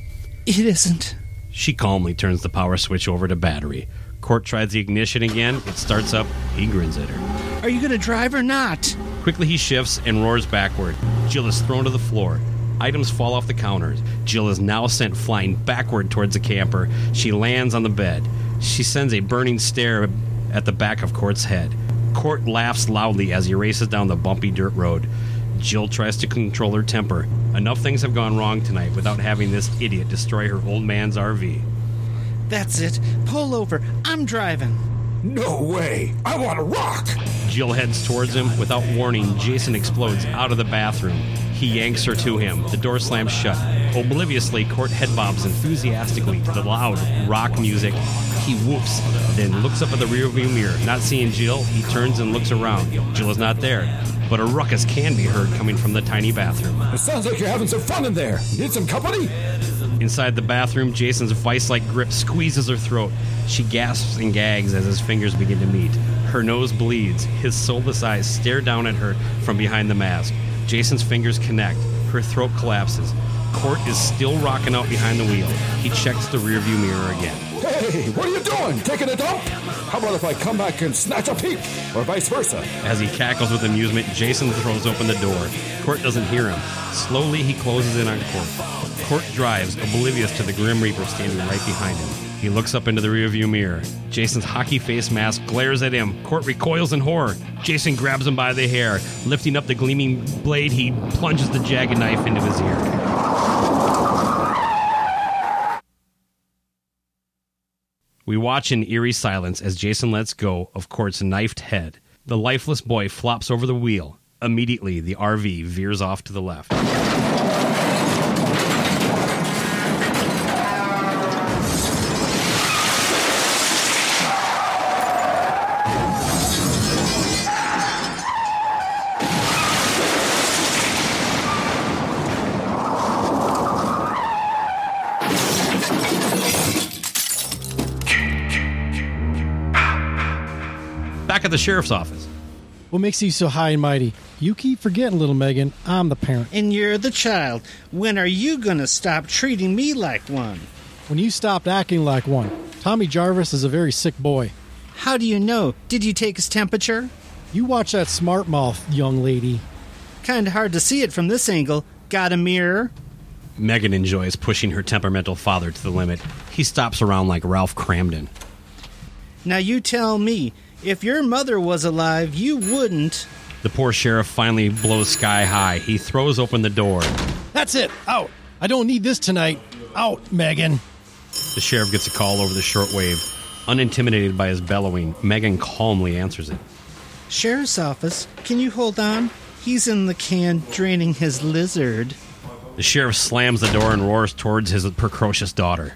It isn't. She calmly turns the power switch over to battery. Court tries the ignition again. It starts up. He grins at her. Are you going to drive or not? Quickly he shifts and roars backward. Jill is thrown to the floor. Items fall off the counters. Jill is now sent flying backward towards the camper. She lands on the bed. She sends a burning stare at the back of Court's head. Court laughs loudly as he races down the bumpy dirt road. Jill tries to control her temper. Enough things have gone wrong tonight without having this idiot destroy her old man's R V. That's it. Pull over. I'm driving. No way! I want to rock! Jill heads towards him. Without warning, Jason explodes out of the bathroom. He yanks her to him. The door slams shut. Obliviously, Court headbobs enthusiastically to the loud rock music. He whoops, then looks up at the rearview mirror. Not seeing Jill, he turns and looks around. Jill is not there, but a ruckus can be heard coming from the tiny bathroom. It sounds like you're having some fun in there. Need some company? Inside the bathroom, Jason's vice-like grip squeezes her throat. She gasps and gags as his fingers begin to meet. Her nose bleeds. His soulless eyes stare down at her from behind the mask. Jason's fingers connect. Her throat collapses. Court is still rocking out behind the wheel. He checks the rearview mirror again. Hey, what are you doing? Taking a dump? How about if I come back and snatch a peek? Or vice versa? As he cackles with amusement, Jason throws open the door. Court doesn't hear him. Slowly, he closes in on Court. Court drives, oblivious to the Grim Reaper standing right behind him. He looks up into the rearview mirror. Jason's hockey face mask glares at him. Court recoils in horror. Jason grabs him by the hair. Lifting up the gleaming blade, he plunges the jagged knife into his ear. We watch in eerie silence as Jason lets go of Court's knifed head. The lifeless boy flops over the wheel. Immediately, the R V veers off to the left. At the sheriff's office. What makes you so high and mighty? You keep forgetting, little Megan. I'm the parent. And you're the child. When are you going to stop treating me like one? When you stopped acting like one. Tommy Jarvis is a very sick boy. How do you know? Did you take his temperature? You watch that smart mouth, young lady. Kind of hard to see it from this angle. Got a mirror? Megan enjoys pushing her temperamental father to the limit. He stops around like Ralph Cramden. Now you tell me. If your mother was alive, you wouldn't. The poor sheriff finally blows sky high. He throws open the door. That's it. Out. I don't need this tonight. Out, Megan. The sheriff gets a call over the shortwave. Unintimidated by his bellowing, Megan calmly answers it. Sheriff's office, can you hold on? He's in the can draining his lizard. The sheriff slams the door and roars towards his precocious daughter.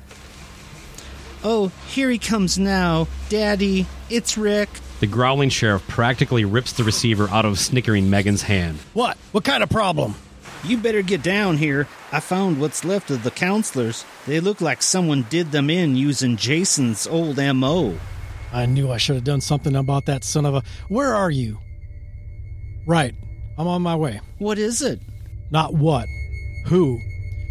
Oh, here he comes now. Daddy, it's Rick. The growling sheriff practically rips the receiver out of snickering Megan's hand. What? What kind of problem? You better get down here. I found what's left of the counselors. They look like someone did them in using Jason's old M O. I knew I should have done something about that son of a... Where are you? Right. I'm on my way. What is it? Not what. Who?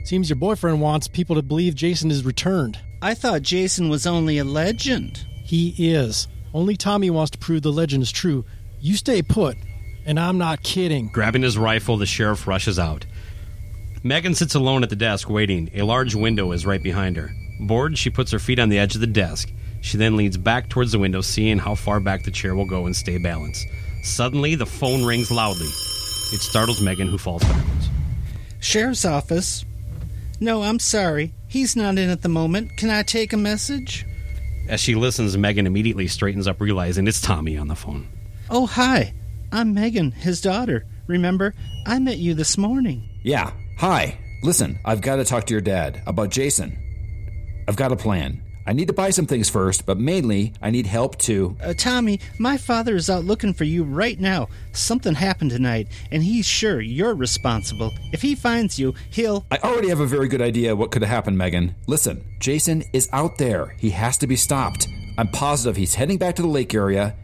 Seems your boyfriend wants people to believe Jason is returned. I thought Jason was only a legend. He is. Only Tommy wants to prove the legend is true. You stay put, and I'm not kidding. Grabbing his rifle, the sheriff rushes out. Megan sits alone at the desk waiting. A large window is right behind her. Bored, she puts her feet on the edge of the desk. She then leans back towards the window, seeing how far back the chair will go and stay balanced. Suddenly, the phone rings loudly. It startles Megan, who falls backwards. Sheriff's office. No, I'm sorry. He's not in at the moment. Can I take a message? As she listens, Megan immediately straightens up, realizing it's Tommy on the phone. Oh, hi. I'm Megan, his daughter. Remember, I met you this morning. Yeah. Hi. Listen, I've got to talk to your dad about Jason. I've got a plan. I need to buy some things first, but mainly I need help to... Uh, Tommy, my father is out looking for you right now. Something happened tonight, and he's sure you're responsible. If he finds you, he'll... I already have a very good idea what could have happened, Megan. Listen, Jason is out there. He has to be stopped. I'm positive he's heading back to the lake area,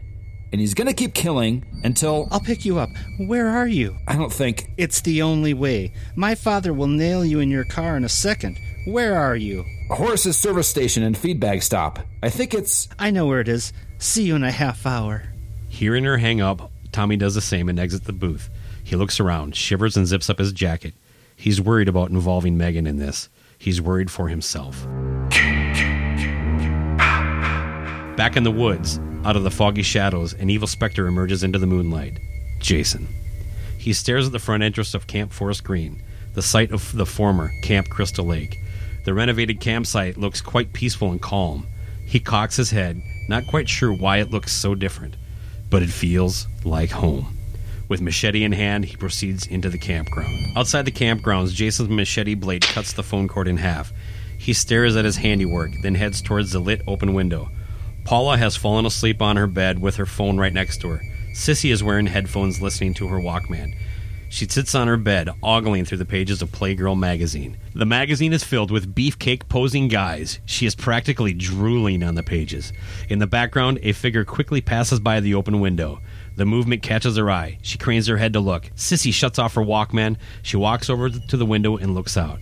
and he's going to keep killing until... I'll pick you up. Where are you? I don't think... It's the only way. My father will nail you in your car in a second. Where are you? Horace's service station and feedback stop. I think it's... I know where it is. See you in a half hour. Hearing her hang up, Tommy does the same and exits the booth. He looks around, shivers, and zips up his jacket. He's worried about involving Megan in this. He's worried for himself. Back in the woods, out of the foggy shadows, an evil specter emerges into the moonlight. Jason. He stares at the front entrance of Camp Forest Green, the site of the former Camp Crystal Lake. The renovated campsite looks quite peaceful and calm. He cocks his head, not quite sure why it looks so different, but it feels like home. With machete in hand, he proceeds into the campground. Outside the campgrounds, Jason's machete blade cuts the phone cord in half. He stares at his handiwork, then heads towards the lit open window. Paula has fallen asleep on her bed with her phone right next to her. Sissy is wearing headphones listening to her Walkman. She sits on her bed, ogling through the pages of Playgirl magazine. The magazine is filled with beefcake-posing guys. She is practically drooling on the pages. In the background, a figure quickly passes by the open window. The movement catches her eye. She cranes her head to look. Sissy shuts off her Walkman. She walks over to the window and looks out.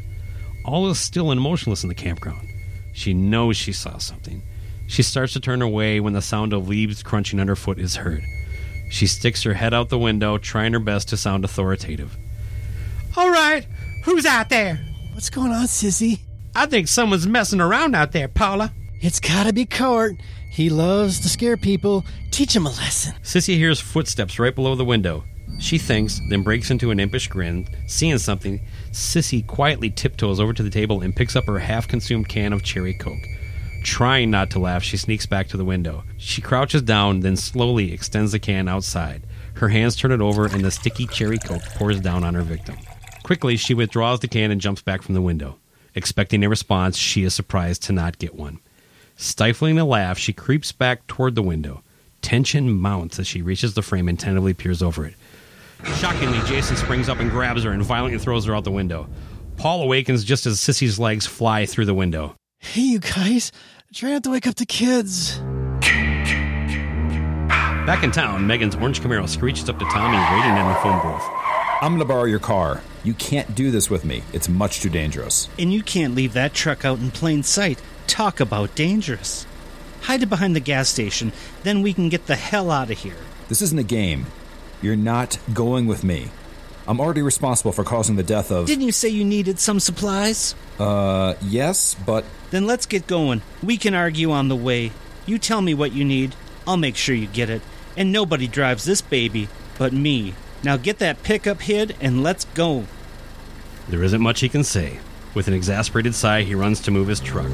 All is still and motionless in the campground. She knows she saw something. She starts to turn away when the sound of leaves crunching underfoot is heard. She sticks her head out the window, trying her best to sound authoritative. All right, who's out there? What's going on, Sissy? I think someone's messing around out there, Paula. It's gotta be Court. He loves to scare people. Teach him a lesson. Sissy hears footsteps right below the window. She thinks, then breaks into an impish grin. Seeing something, Sissy quietly tiptoes over to the table and picks up her half-consumed can of cherry Coke. Trying not to laugh, she sneaks back to the window. She crouches down, then slowly extends the can outside. Her hands turn it over, and the sticky cherry Coke pours down on her victim. Quickly, she withdraws the can and jumps back from the window. Expecting a response, she is surprised to not get one. Stifling a laugh, she creeps back toward the window. Tension mounts as she reaches the frame and tentatively peers over it. Shockingly, Jason springs up and grabs her and violently throws her out the window. Paul awakens just as Sissy's legs fly through the window. Hey, you guys. Try not to wake up the kids. Back in town, Megan's orange Camaro screeches up to Tommy, waiting in the phone booth. I'm going to borrow your car. You can't do this with me. It's much too dangerous. And you can't leave that truck out in plain sight. Talk about dangerous. Hide it behind the gas station. Then we can get the hell out of here. This isn't a game. You're not going with me. I'm already responsible for causing the death of... Didn't you say you needed some supplies? Uh, yes, but... Then let's get going. We can argue on the way. You tell me what you need. I'll make sure you get it. And nobody drives this baby but me. Now get that pickup hid and let's go. There isn't much he can say. With an exasperated sigh, he runs to move his truck.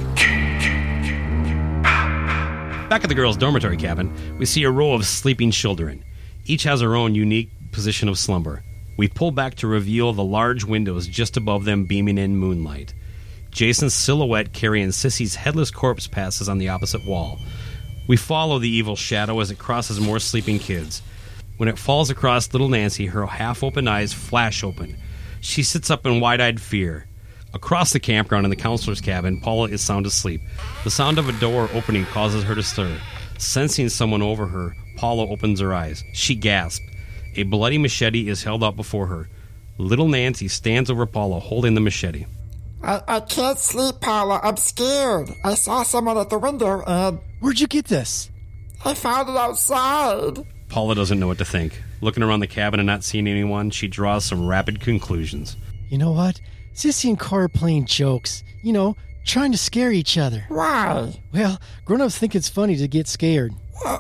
Back at the girls' dormitory cabin, we see a row of sleeping children. Each has her own unique position of slumber. We pull back to reveal the large windows just above them beaming in moonlight. Jason's silhouette carrying Sissy's headless corpse passes on the opposite wall. We follow the evil shadow as it crosses more sleeping kids. When it falls across little Nancy, her half-open eyes flash open. She sits up in wide-eyed fear. Across the campground in the counselor's cabin, Paula is sound asleep. The sound of a door opening causes her to stir. Sensing someone over her, Paula opens her eyes. She gasps. A bloody machete is held out before her. Little Nancy stands over Paula, holding the machete. I, I can't sleep, Paula. I'm scared. I saw someone at the window and... Where'd you get this? I found it outside. Paula doesn't know what to think. Looking around the cabin and not seeing anyone, she draws some rapid conclusions. You know what? Sissy and Cora are playing jokes. You know, trying to scare each other. Why? Well, grown-ups think it's funny to get scared. Uh,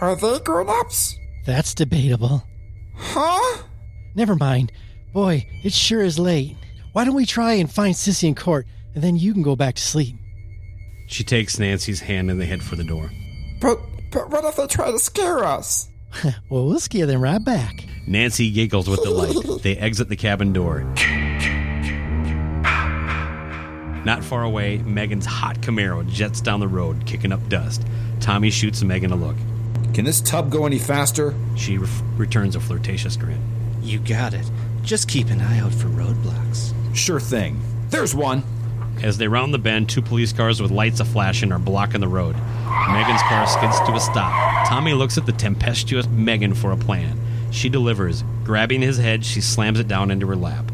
are they grown-ups? That's debatable. Huh? Never mind. Boy, it sure is late. Why don't we try and find Sissy and Court, and then you can go back to sleep. She takes Nancy's hand and they head for the door. But, but what if they try to scare us? Well, we'll scare them right back. Nancy giggles with delight. They exit the cabin door. Not far away, Megan's hot Camaro jets down the road, kicking up dust. Tommy shoots Megan a look. Can this tub go any faster? She re- returns a flirtatious grin. You got it. Just keep an eye out for roadblocks. Sure thing. There's one. As they round the bend, two police cars with lights a-flashing are blocking the road. Megan's car skids to a stop. Tommy looks at the tempestuous Megan for a plan. She delivers. Grabbing his head, she slams it down into her lap.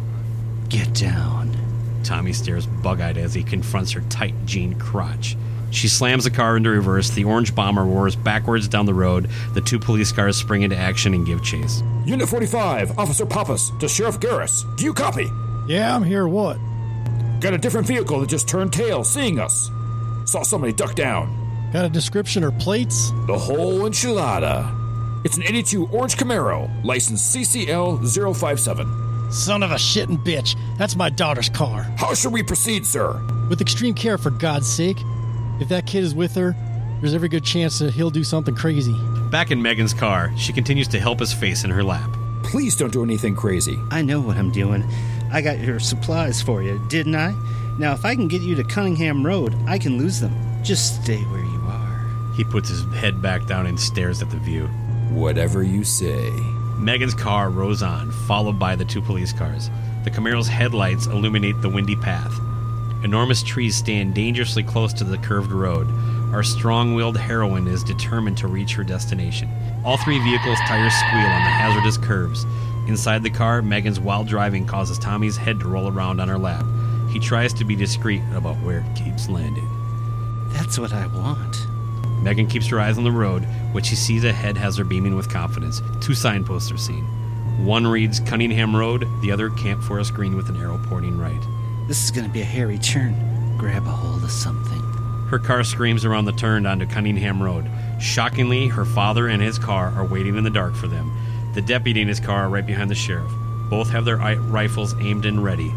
Get down. Tommy stares bug-eyed as he confronts her tight jean crotch. She slams the car into reverse. The orange bomber roars backwards down the road. The two police cars spring into action and give chase. Unit forty-five, Officer Pappas, to Sheriff Garris. Do you copy? Yeah, I'm here. What? Got a different vehicle that just turned tail, seeing us. Saw somebody duck down. Got a description or plates? The whole enchilada. It's an eighty-two orange Camaro, license C C L zero five seven. Son of a shitting bitch. That's my daughter's car. How should we proceed, sir? With extreme care, for God's sake. If that kid is with her, there's every good chance that he'll do something crazy. Back in Megan's car, she continues to help his face in her lap. Please don't do anything crazy. I know what I'm doing. I got your supplies for you, didn't I? Now, if I can get you to Cunningham Road, I can lose them. Just stay where you are. He puts his head back down and stares at the view. Whatever you say. Megan's car rows on, followed by the two police cars. The Camaro's headlights illuminate the windy path. Enormous trees stand dangerously close to the curved road. Our strong-willed heroine is determined to reach her destination. All three vehicles' tires squeal on the hazardous curves. Inside the car, Megan's wild driving causes Tommy's head to roll around on her lap. He tries to be discreet about where it keeps landing. That's what I want. Megan keeps her eyes on the road. What she sees ahead has her beaming with confidence. Two signposts are seen. One reads Cunningham Road, the other Camp Forest Green with an arrow pointing right. This is going to be a hairy turn. Grab a hold of something. Her car screams around the turn onto Cunningham Road. Shockingly, her father and his car are waiting in the dark for them. The deputy and his car are right behind the sheriff. Both have their rifles aimed and ready.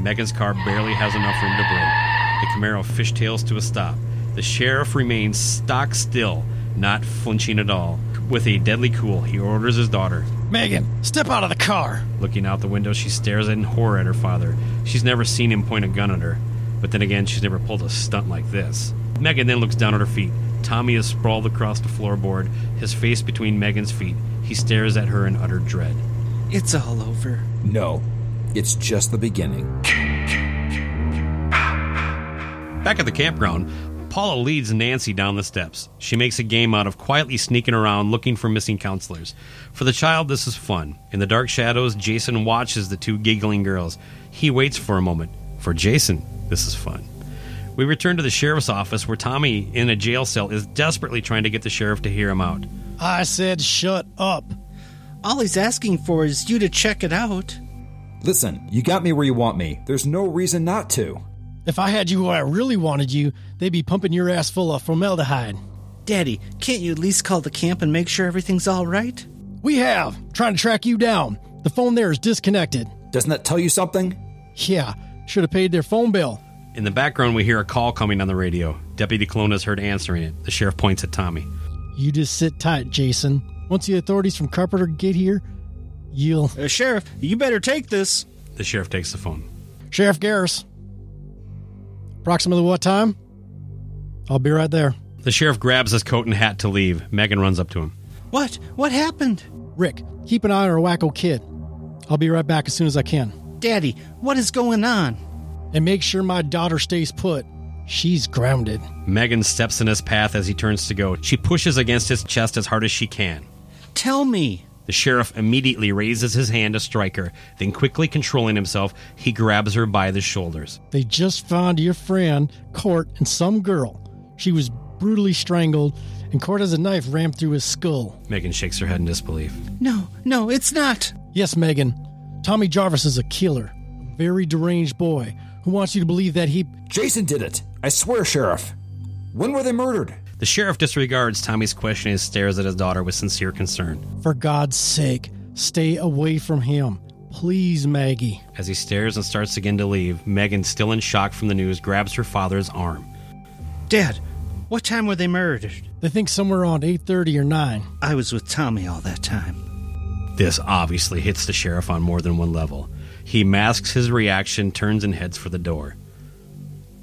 Megan's car barely has enough room to brake. The Camaro fishtails to a stop. The sheriff remains stock still, not flinching at all. With a deadly cool, he orders his daughter, Megan, step out of the car. Looking out the window, she stares in horror at her father. She's never seen him point a gun at her. But then again, she's never pulled a stunt like this. Megan then looks down at her feet. Tommy is sprawled across the floorboard, his face between Megan's feet. He stares at her in utter dread. It's all over. No, it's just the beginning. Back at the campground, Paula leads Nancy down the steps. She makes a game out of quietly sneaking around looking for missing counselors. For the child, this is fun. In the dark shadows, Jason watches the two giggling girls. He waits for a moment. For Jason, this is fun. We return to the sheriff's office where Tommy, in a jail cell, is desperately trying to get the sheriff to hear him out. I said shut up. All he's asking for is you to check it out. Listen, you got me where you want me. There's no reason not to. If I had you where I really wanted you, they'd be pumping your ass full of formaldehyde. Daddy, can't you at least call the camp and make sure everything's all right? We have. Trying to track you down. The phone there is disconnected. Doesn't that tell you something? Yeah. Should have paid their phone bill. In the background, we hear a call coming on the radio. Deputy Cologne is heard answering it. The sheriff points at Tommy. You just sit tight, Jason. Once the authorities from Carpenter get here, you'll... Uh, sheriff, you better take this. The sheriff takes the phone. Sheriff Garris. Approximately what time? I'll be right there. The sheriff grabs his coat and hat to leave. Megan runs up to him. What? What happened? Rick, keep an eye on our wacko kid. I'll be right back as soon as I can. Daddy, what is going on? And make sure my daughter stays put. She's grounded. Megan steps in his path as he turns to go. She pushes against his chest as hard as she can. Tell me. The sheriff immediately raises his hand to strike her, then quickly controlling himself, he grabs her by the shoulders. They just found your friend, Court, and some girl. She was brutally strangled, and Court has a knife rammed through his skull. Megan shakes her head in disbelief. No, no, it's not. Yes, Megan. Tommy Jarvis is a killer, a very deranged boy who wants you to believe that he... Jason did it. I swear, Sheriff. When were they murdered? The sheriff disregards Tommy's question and stares at his daughter with sincere concern. For God's sake, stay away from him. Please, Maggie. As he stares and starts again to leave, Megan, still in shock from the news, grabs her father's arm. Dad, what time were they murdered? They think somewhere around eight thirty or nine. I was with Tommy all that time. This obviously hits the sheriff on more than one level. He masks his reaction, turns and heads for the door.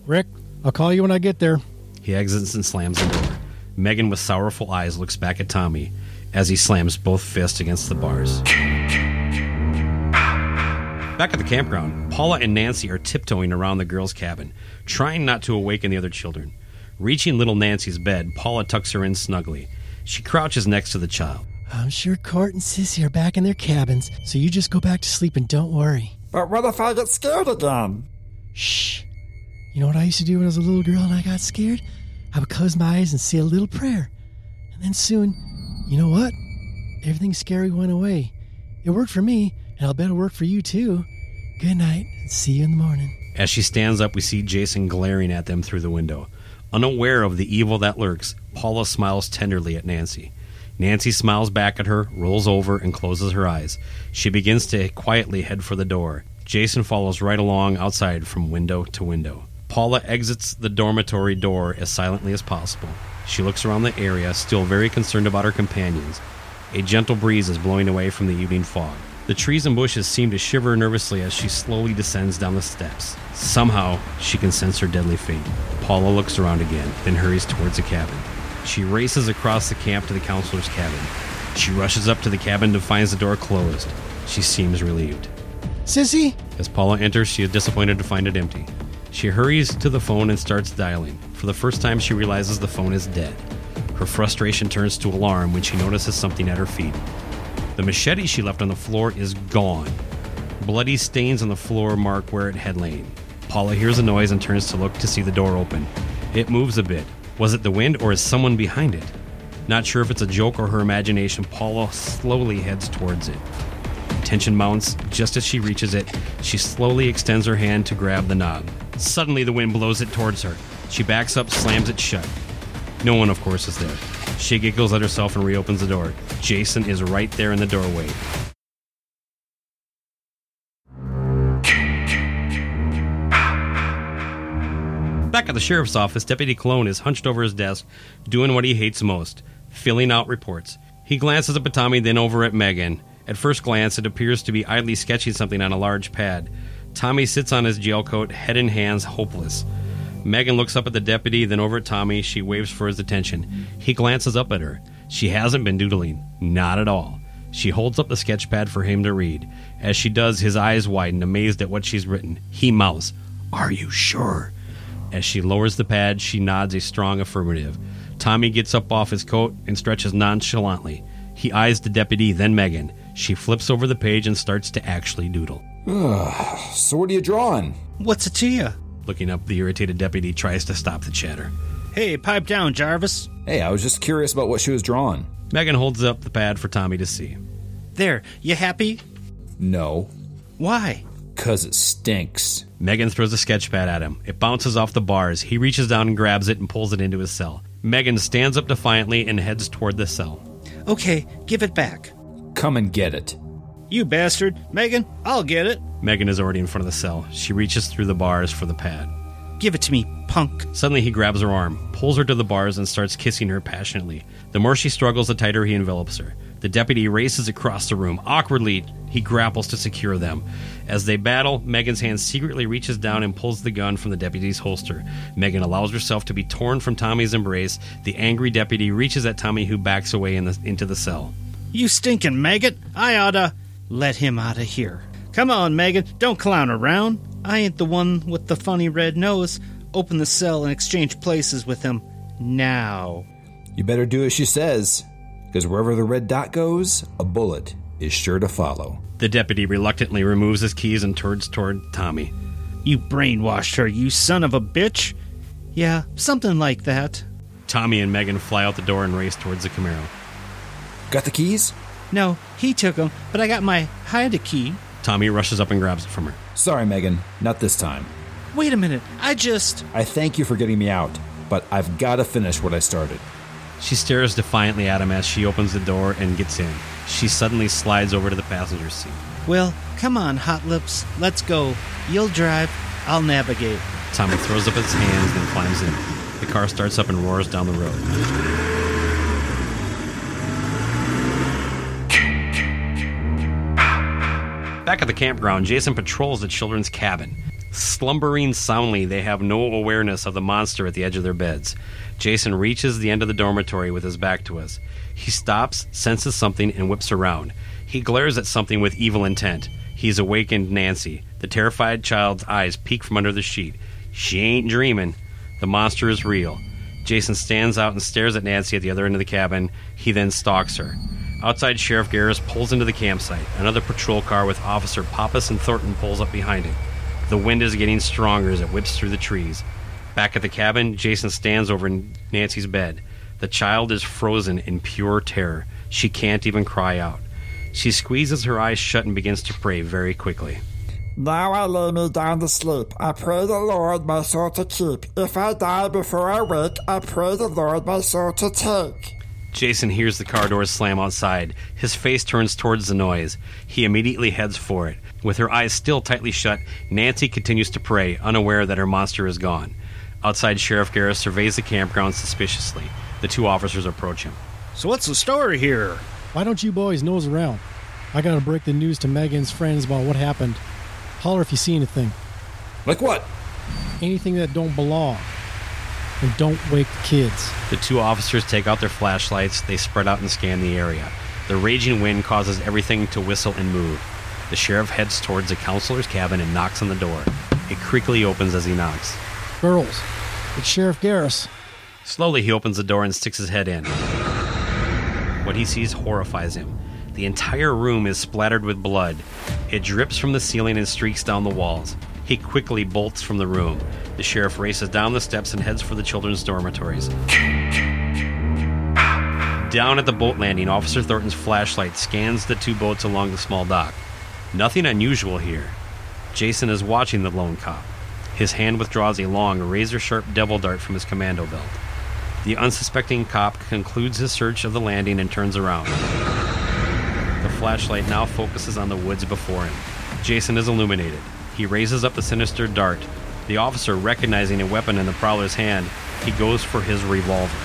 Rick, I'll call you when I get there. He exits and slams the door. Megan, with sorrowful eyes, looks back at Tommy as he slams both fists against the bars. Back at the campground, Paula and Nancy are tiptoeing around the girls' cabin, trying not to awaken the other children. Reaching little Nancy's bed, Paula tucks her in snugly. She crouches next to the child. I'm sure Court and Sissy are back in their cabins, so you just go back to sleep and don't worry. But what if I get scared again? Shh. You know what I used to do when I was a little girl and I got scared? I would close my eyes and say a little prayer. And then soon, you know what? Everything scary went away. It worked for me, and I'll bet it'll work for you too. Good night, and see you in the morning. As she stands up, we see Jason glaring at them through the window. Unaware of the evil that lurks, Paula smiles tenderly at Nancy. Nancy smiles back at her, rolls over, and closes her eyes. She begins to quietly head for the door. Jason follows right along outside from window to window. Paula exits the dormitory door as silently as possible. She looks around the area, still very concerned about her companions. A gentle breeze is blowing away from the evening fog. The trees and bushes seem to shiver nervously as she slowly descends down the steps. Somehow, she can sense her deadly fate. Paula looks around again, then hurries towards the cabin. She races across the camp to the counselor's cabin. She rushes up to the cabin and finds the door closed. She seems relieved. Sissy? As Paula enters, she is disappointed to find it empty. She hurries to the phone and starts dialing. For the first time, she realizes the phone is dead. Her frustration turns to alarm when she notices something at her feet. The machete she left on the floor is gone. Bloody stains on the floor mark where it had lain. Paula hears a noise and turns to look to see the door open. It moves a bit. Was it the wind or is someone behind it? Not sure if it's a joke or her imagination, Paula slowly heads towards it. Tension mounts. Just as she reaches it, she slowly extends her hand to grab the knob. Suddenly, the wind blows it towards her. She backs up, slams it shut. No one, of course, is there. She giggles at herself and reopens the door. Jason is right there in the doorway. Back at the sheriff's office, Deputy Cologne is hunched over his desk, doing what he hates most, filling out reports. He glances up at Tommy, then over at Megan. At first glance, it appears to be idly sketching something on a large pad. Tommy sits on his jailcoat, head in hands, hopeless. Megan looks up at the deputy, then over at Tommy. She waves for his attention. He glances up at her. She hasn't been doodling. Not at all. She holds up the sketch pad for him to read. As she does, his eyes widen, amazed at what she's written. He mouths, "Are you sure?" As she lowers the pad, she nods a strong affirmative. Tommy gets up off his coat and stretches nonchalantly. He eyes the deputy, then Megan. She flips over the page and starts to actually doodle. So what are you drawing? What's it to you? Looking up, the irritated deputy tries to stop the chatter. Hey, pipe down, Jarvis. Hey, I was just curious about what she was drawing. Megan holds up the pad for Tommy to see. There, you happy? No. Why? Because it stinks. Megan throws a sketch pad at him. It bounces off the bars. He reaches down and grabs it and pulls it into his cell. Megan stands up defiantly and heads toward the cell. Okay, give it back. Come and get it. You bastard. Megan, I'll get it. Megan is already in front of the cell. She reaches through the bars for the pad. Give it to me, punk. Suddenly he grabs her arm, pulls her to the bars, and starts kissing her passionately. The more she struggles, the tighter he envelops her. The deputy races across the room. Awkwardly, he grapples to secure them. As they battle, Megan's hand secretly reaches down and pulls the gun from the deputy's holster. Megan allows herself to be torn from Tommy's embrace. The angry deputy reaches at Tommy, who backs away in the, into the cell. You stinking maggot. I oughta... Let him out of here. Come on, Megan, don't clown around. I ain't the one with the funny red nose. Open the cell and exchange places with him now. You better do as she says. because wherever the red dot goes, a bullet is sure to follow. The deputy reluctantly removes his keys and turns toward Tommy. You brainwashed her, you son of a bitch. Yeah, something like that. Tommy and Megan fly out the door and race towards the Camaro. Got the keys? No, he took them, but I got my Hyde key. Tommy rushes up and grabs it from her. Sorry, Megan, not this time. Wait a minute, I just... I thank you for getting me out, but I've got to finish what I started. She stares defiantly at him as she opens the door and gets in. She suddenly slides over to the passenger seat. Well, come on, Hot Lips, let's go. You'll drive, I'll navigate. Tommy throws up his hands and climbs in. The car starts up and roars down the road. Back at the campground, Jason patrols the children's cabin. Slumbering soundly, they have no awareness of the monster at the edge of their beds. Jason reaches the end of the dormitory with his back to us. He stops, senses something, and whips around. He glares at something with evil intent. He's awakened Nancy. The terrified child's eyes peek from under the sheet. She ain't dreaming. The monster is real. Jason stands out and stares at Nancy at the other end of the cabin. He then stalks her. Outside, Sheriff Garris pulls into the campsite. Another patrol car with Officer Pappas and Thornton pulls up behind it. The wind is getting stronger as it whips through the trees. Back at the cabin, Jason stands over Nancy's bed. The child is frozen in pure terror. She can't even cry out. She squeezes her eyes shut and begins to pray very quickly. Now I lay me down to sleep. I pray the Lord my soul to keep. If I die before I wake, I pray the Lord my soul to take. Jason hears the car doors slam outside. His face turns towards the noise. He immediately heads for it. With her eyes still tightly shut, Nancy continues to pray, unaware that her monster is gone. Outside, Sheriff Garris surveys the campground suspiciously. The two officers approach him. So what's the story here? Why don't you boys nose around? I gotta break the news to Megan's friends about what happened. Holler if you see anything. Like what? Anything that don't belong. And don't wake the kids. The two officers take out their flashlights. They spread out and scan the area. The raging wind causes everything to whistle and move. The sheriff heads towards the counselor's cabin and knocks on the door. It creakily opens as he knocks. Girls, it's Sheriff Garris. Slowly he opens the door and sticks his head in. What he sees horrifies him. The entire room is splattered with blood. It drips from the ceiling and streaks down the walls. He quickly bolts from the room. The sheriff races down the steps and heads for the children's dormitories. Down at the boat landing, Officer Thornton's flashlight scans the two boats along the small dock. Nothing unusual here. Jason is watching the lone cop. His hand withdraws a long, razor-sharp devil dart from his commando belt. The unsuspecting cop concludes his search of the landing and turns around. The flashlight now focuses on the woods before him. Jason is illuminated. He raises up the sinister dart. The officer, recognizing a weapon in the prowler's hand, he goes for his revolver.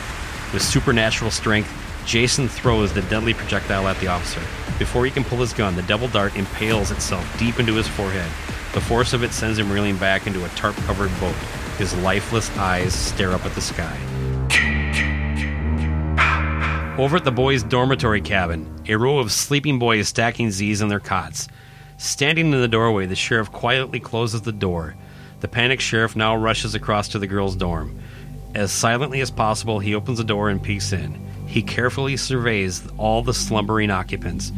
With supernatural strength, Jason throws the deadly projectile at the officer. Before he can pull his gun, the devil dart impales itself deep into his forehead. The force of it sends him reeling back into a tarp-covered boat. His lifeless eyes stare up at the sky. Over at the boys' dormitory cabin, a row of sleeping boys stacking Z's on their cots. Standing in the doorway, the sheriff quietly closes the door. The panicked sheriff now rushes across to the girls' dorm. As silently as possible, he opens the door and peeks in. He carefully surveys all the slumbering occupants.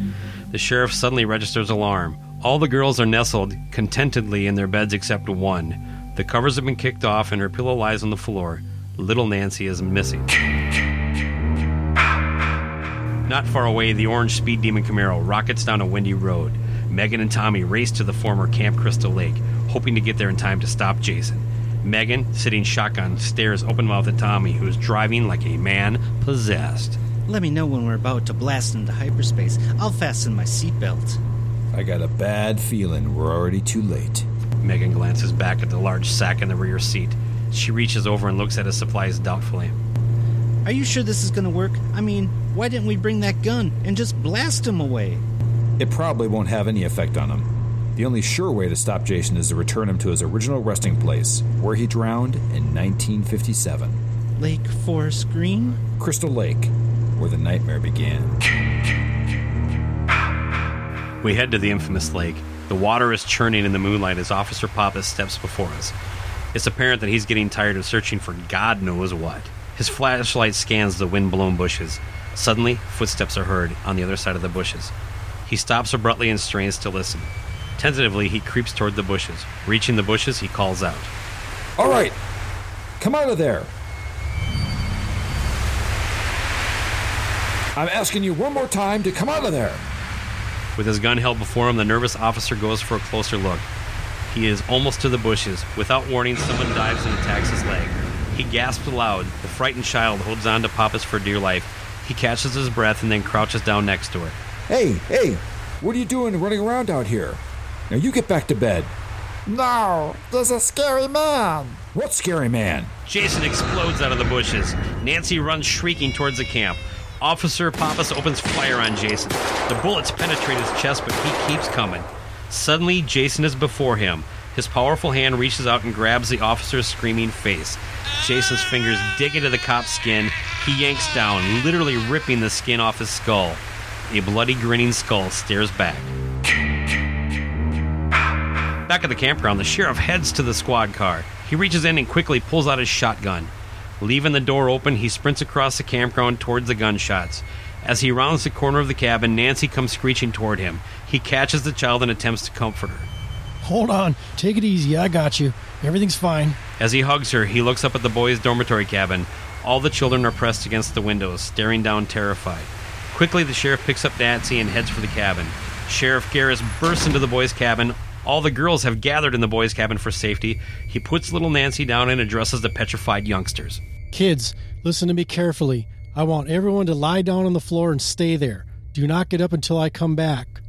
The sheriff suddenly registers alarm. All the girls are nestled contentedly in their beds except one. The covers have been kicked off and her pillow lies on the floor. Little Nancy is missing. Not far away, the orange Speed Demon Camaro rockets down a windy road. Megan and Tommy race to the former Camp Crystal Lake, hoping to get there in time to stop Jason. Megan, sitting shotgun, stares open-mouthed at Tommy, who is driving like a man possessed. Let me know when we're about to blast into hyperspace. I'll fasten my seatbelt. I got a bad feeling we're already too late. Megan glances back at the large sack in the rear seat. She reaches over and looks at his supplies doubtfully. Are you sure this is going to work? I mean, why didn't we bring that gun and just blast him away? It probably won't have any effect on him. The only sure way to stop Jason is to return him to his original resting place, where he drowned in nineteen fifty-seven. Lake Forest Green? Crystal Lake, where the nightmare began. We head to the infamous lake. The water is churning in the moonlight as Officer Pappas steps before us. It's apparent that he's getting tired of searching for God knows what. His flashlight scans the wind-blown bushes. Suddenly, footsteps are heard on the other side of the bushes. He stops abruptly and strains to listen. Tentatively, he creeps toward the bushes. Reaching the bushes, he calls out. All right, come out of there. I'm asking you one more time to come out of there. With his gun held before him, the nervous officer goes for a closer look. He is almost to the bushes. Without warning, someone dives and attacks his leg. He gasps aloud. The frightened child holds on to Pappas for dear life. He catches his breath and then crouches down next to her. Hey, hey, what are you doing running around out here? Now you get back to bed. No, there's a scary man. What scary man? Jason explodes out of the bushes. Nancy runs shrieking towards the camp. Officer Pappas opens fire on Jason. The bullets penetrate his chest, but he keeps coming. Suddenly, Jason is before him. His powerful hand reaches out and grabs the officer's screaming face. Jason's fingers dig into the cop's skin. He yanks down, literally ripping the skin off his skull. A bloody, grinning skull stares back. Back at the campground, the sheriff heads to the squad car. He reaches in and quickly pulls out his shotgun. Leaving the door open, he sprints across the campground towards the gunshots. As he rounds the corner of the cabin, Nancy comes screeching toward him. He catches the child and attempts to comfort her. Hold on. Take it easy. I got you. Everything's fine. As he hugs her, he looks up at the boys' dormitory cabin. All the children are pressed against the windows, staring down terrified. Quickly, the sheriff picks up Nancy and heads for the cabin. Sheriff Garris bursts into the boys' cabin. All the girls have gathered in the boys' cabin for safety. He puts little Nancy down and addresses the petrified youngsters. Kids, listen to me carefully. I want everyone to lie down on the floor and stay there. Do not get up until I come back.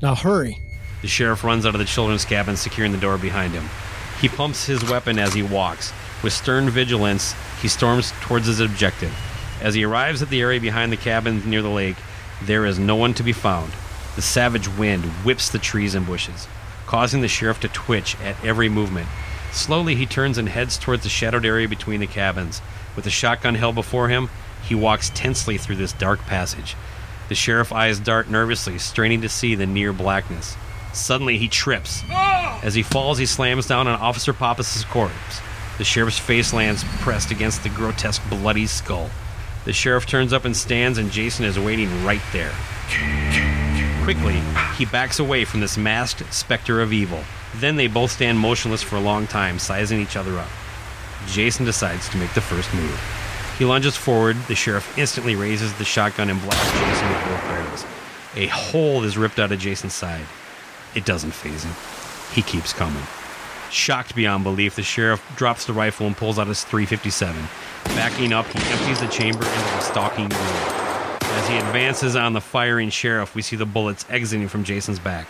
Now hurry. The sheriff runs out of the children's cabin, securing the door behind him. He pumps his weapon as he walks. With stern vigilance, he storms towards his objective. As he arrives at the area behind the cabin near the lake, there is no one to be found. The savage wind whips the trees and bushes, causing the sheriff to twitch at every movement. Slowly, he turns and heads towards the shadowed area between the cabins. With the shotgun held before him, he walks tensely through this dark passage. The sheriff's eyes dart nervously, straining to see the near blackness. Suddenly, he trips. As he falls, he slams down on Officer Pappas' corpse. The sheriff's face lands pressed against the grotesque, bloody skull. The sheriff turns up and stands, and Jason is waiting right there. Quickly, he backs away from this masked specter of evil. Then they both stand motionless for a long time, sizing each other up. Jason decides to make the first move. He lunges forward. The sheriff instantly raises the shotgun and blasts Jason with both barrels. A hole is ripped out of Jason's side. It doesn't faze him. He keeps coming. Shocked beyond belief, the sheriff drops the rifle and pulls out his three fifty-seven. Backing up, he empties the chamber into the stalking mule. As he advances on the firing sheriff, we see the bullets exiting from Jason's back.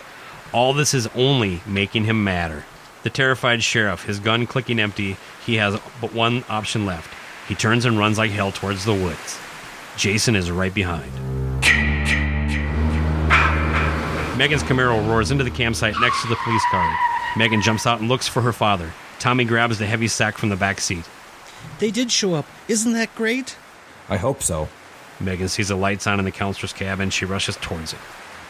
All this is only making him madder. The terrified sheriff, his gun clicking empty, he has but one option left. He turns and runs like hell towards the woods. Jason is right behind. Megan's Camaro roars into the campsite next to the police car. Megan jumps out and looks for her father. Tommy grabs the heavy sack from the back seat. They did show up. Isn't that great? I hope so. Megan sees the lights on in the counselor's cabin. She rushes towards it.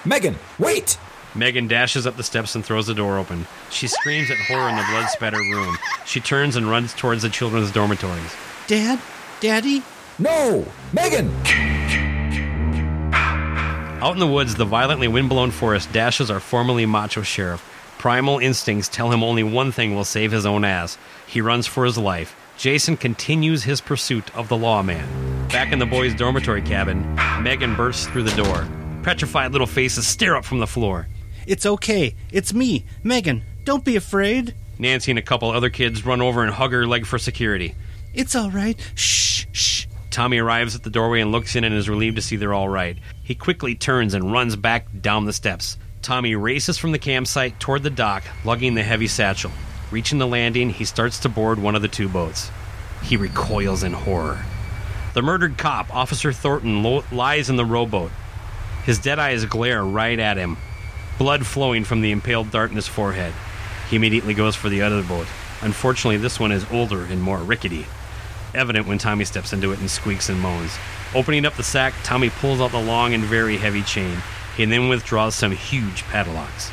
Megan, wait! Megan dashes up the steps and throws the door open. She screams at horror in the blood-spattered room. She turns and runs towards the children's dormitories. Dad? Daddy? No! Megan! Out in the woods, the violently wind-blown forest dashes our formerly macho sheriff. Primal instincts tell him only one thing will save his own ass. He runs for his life. Jason continues his pursuit of the lawman. Back in the boys' dormitory cabin, Megan bursts through the door. Petrified little faces stare up from the floor. It's okay. It's me, Megan. Don't be afraid. Nancy and a couple other kids run over and hug her leg for security. It's all right. Shh, shh. Tommy arrives at the doorway and looks in and is relieved to see they're all right. He quickly turns and runs back down the steps. Tommy races from the campsite toward the dock, lugging the heavy satchel. Reaching the landing, he starts to board one of the two boats. He recoils in horror. The murdered cop, Officer Thornton, lo- lies in the rowboat. His dead eyes glare right at him, blood flowing from the impaled dart in his forehead. He immediately goes for the other boat. Unfortunately, this one is older and more rickety, evident when Tommy steps into it and squeaks and moans. Opening up the sack, Tommy pulls out the long and very heavy chain. He then withdraws some huge padlocks.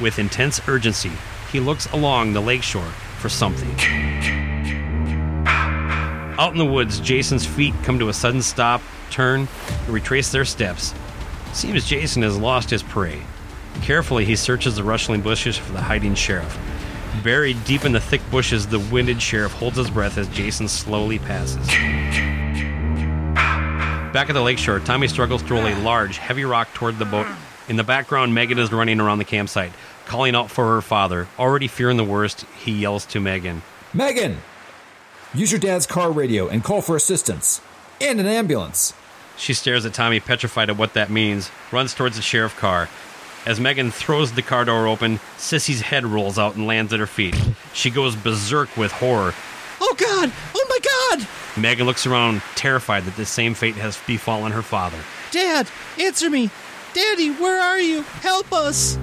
With intense urgency, he looks along the lakeshore for something. Out in the woods, Jason's feet come to a sudden stop, turn and retrace their steps. It seems Jason has lost his prey. Carefully, he searches the rustling bushes for the hiding sheriff. Buried deep in the thick bushes, the winded sheriff holds his breath as Jason slowly passes. Back at the lakeshore, Tommy struggles to roll a large, heavy rock toward the boat. In the background, Megan is running around the campsite, calling out for her father. Already fearing the worst, he yells to Megan. Megan! Use your dad's car radio and call for assistance. And an ambulance. She stares at Tommy, petrified at what that means, runs towards the sheriff's car. As Megan throws the car door open, Sissy's head rolls out and lands at her feet. She goes berserk with horror. Oh, God! Oh, my God! Megan looks around, terrified that the same fate has befallen her father. Dad, answer me! Daddy, where are you? Help us!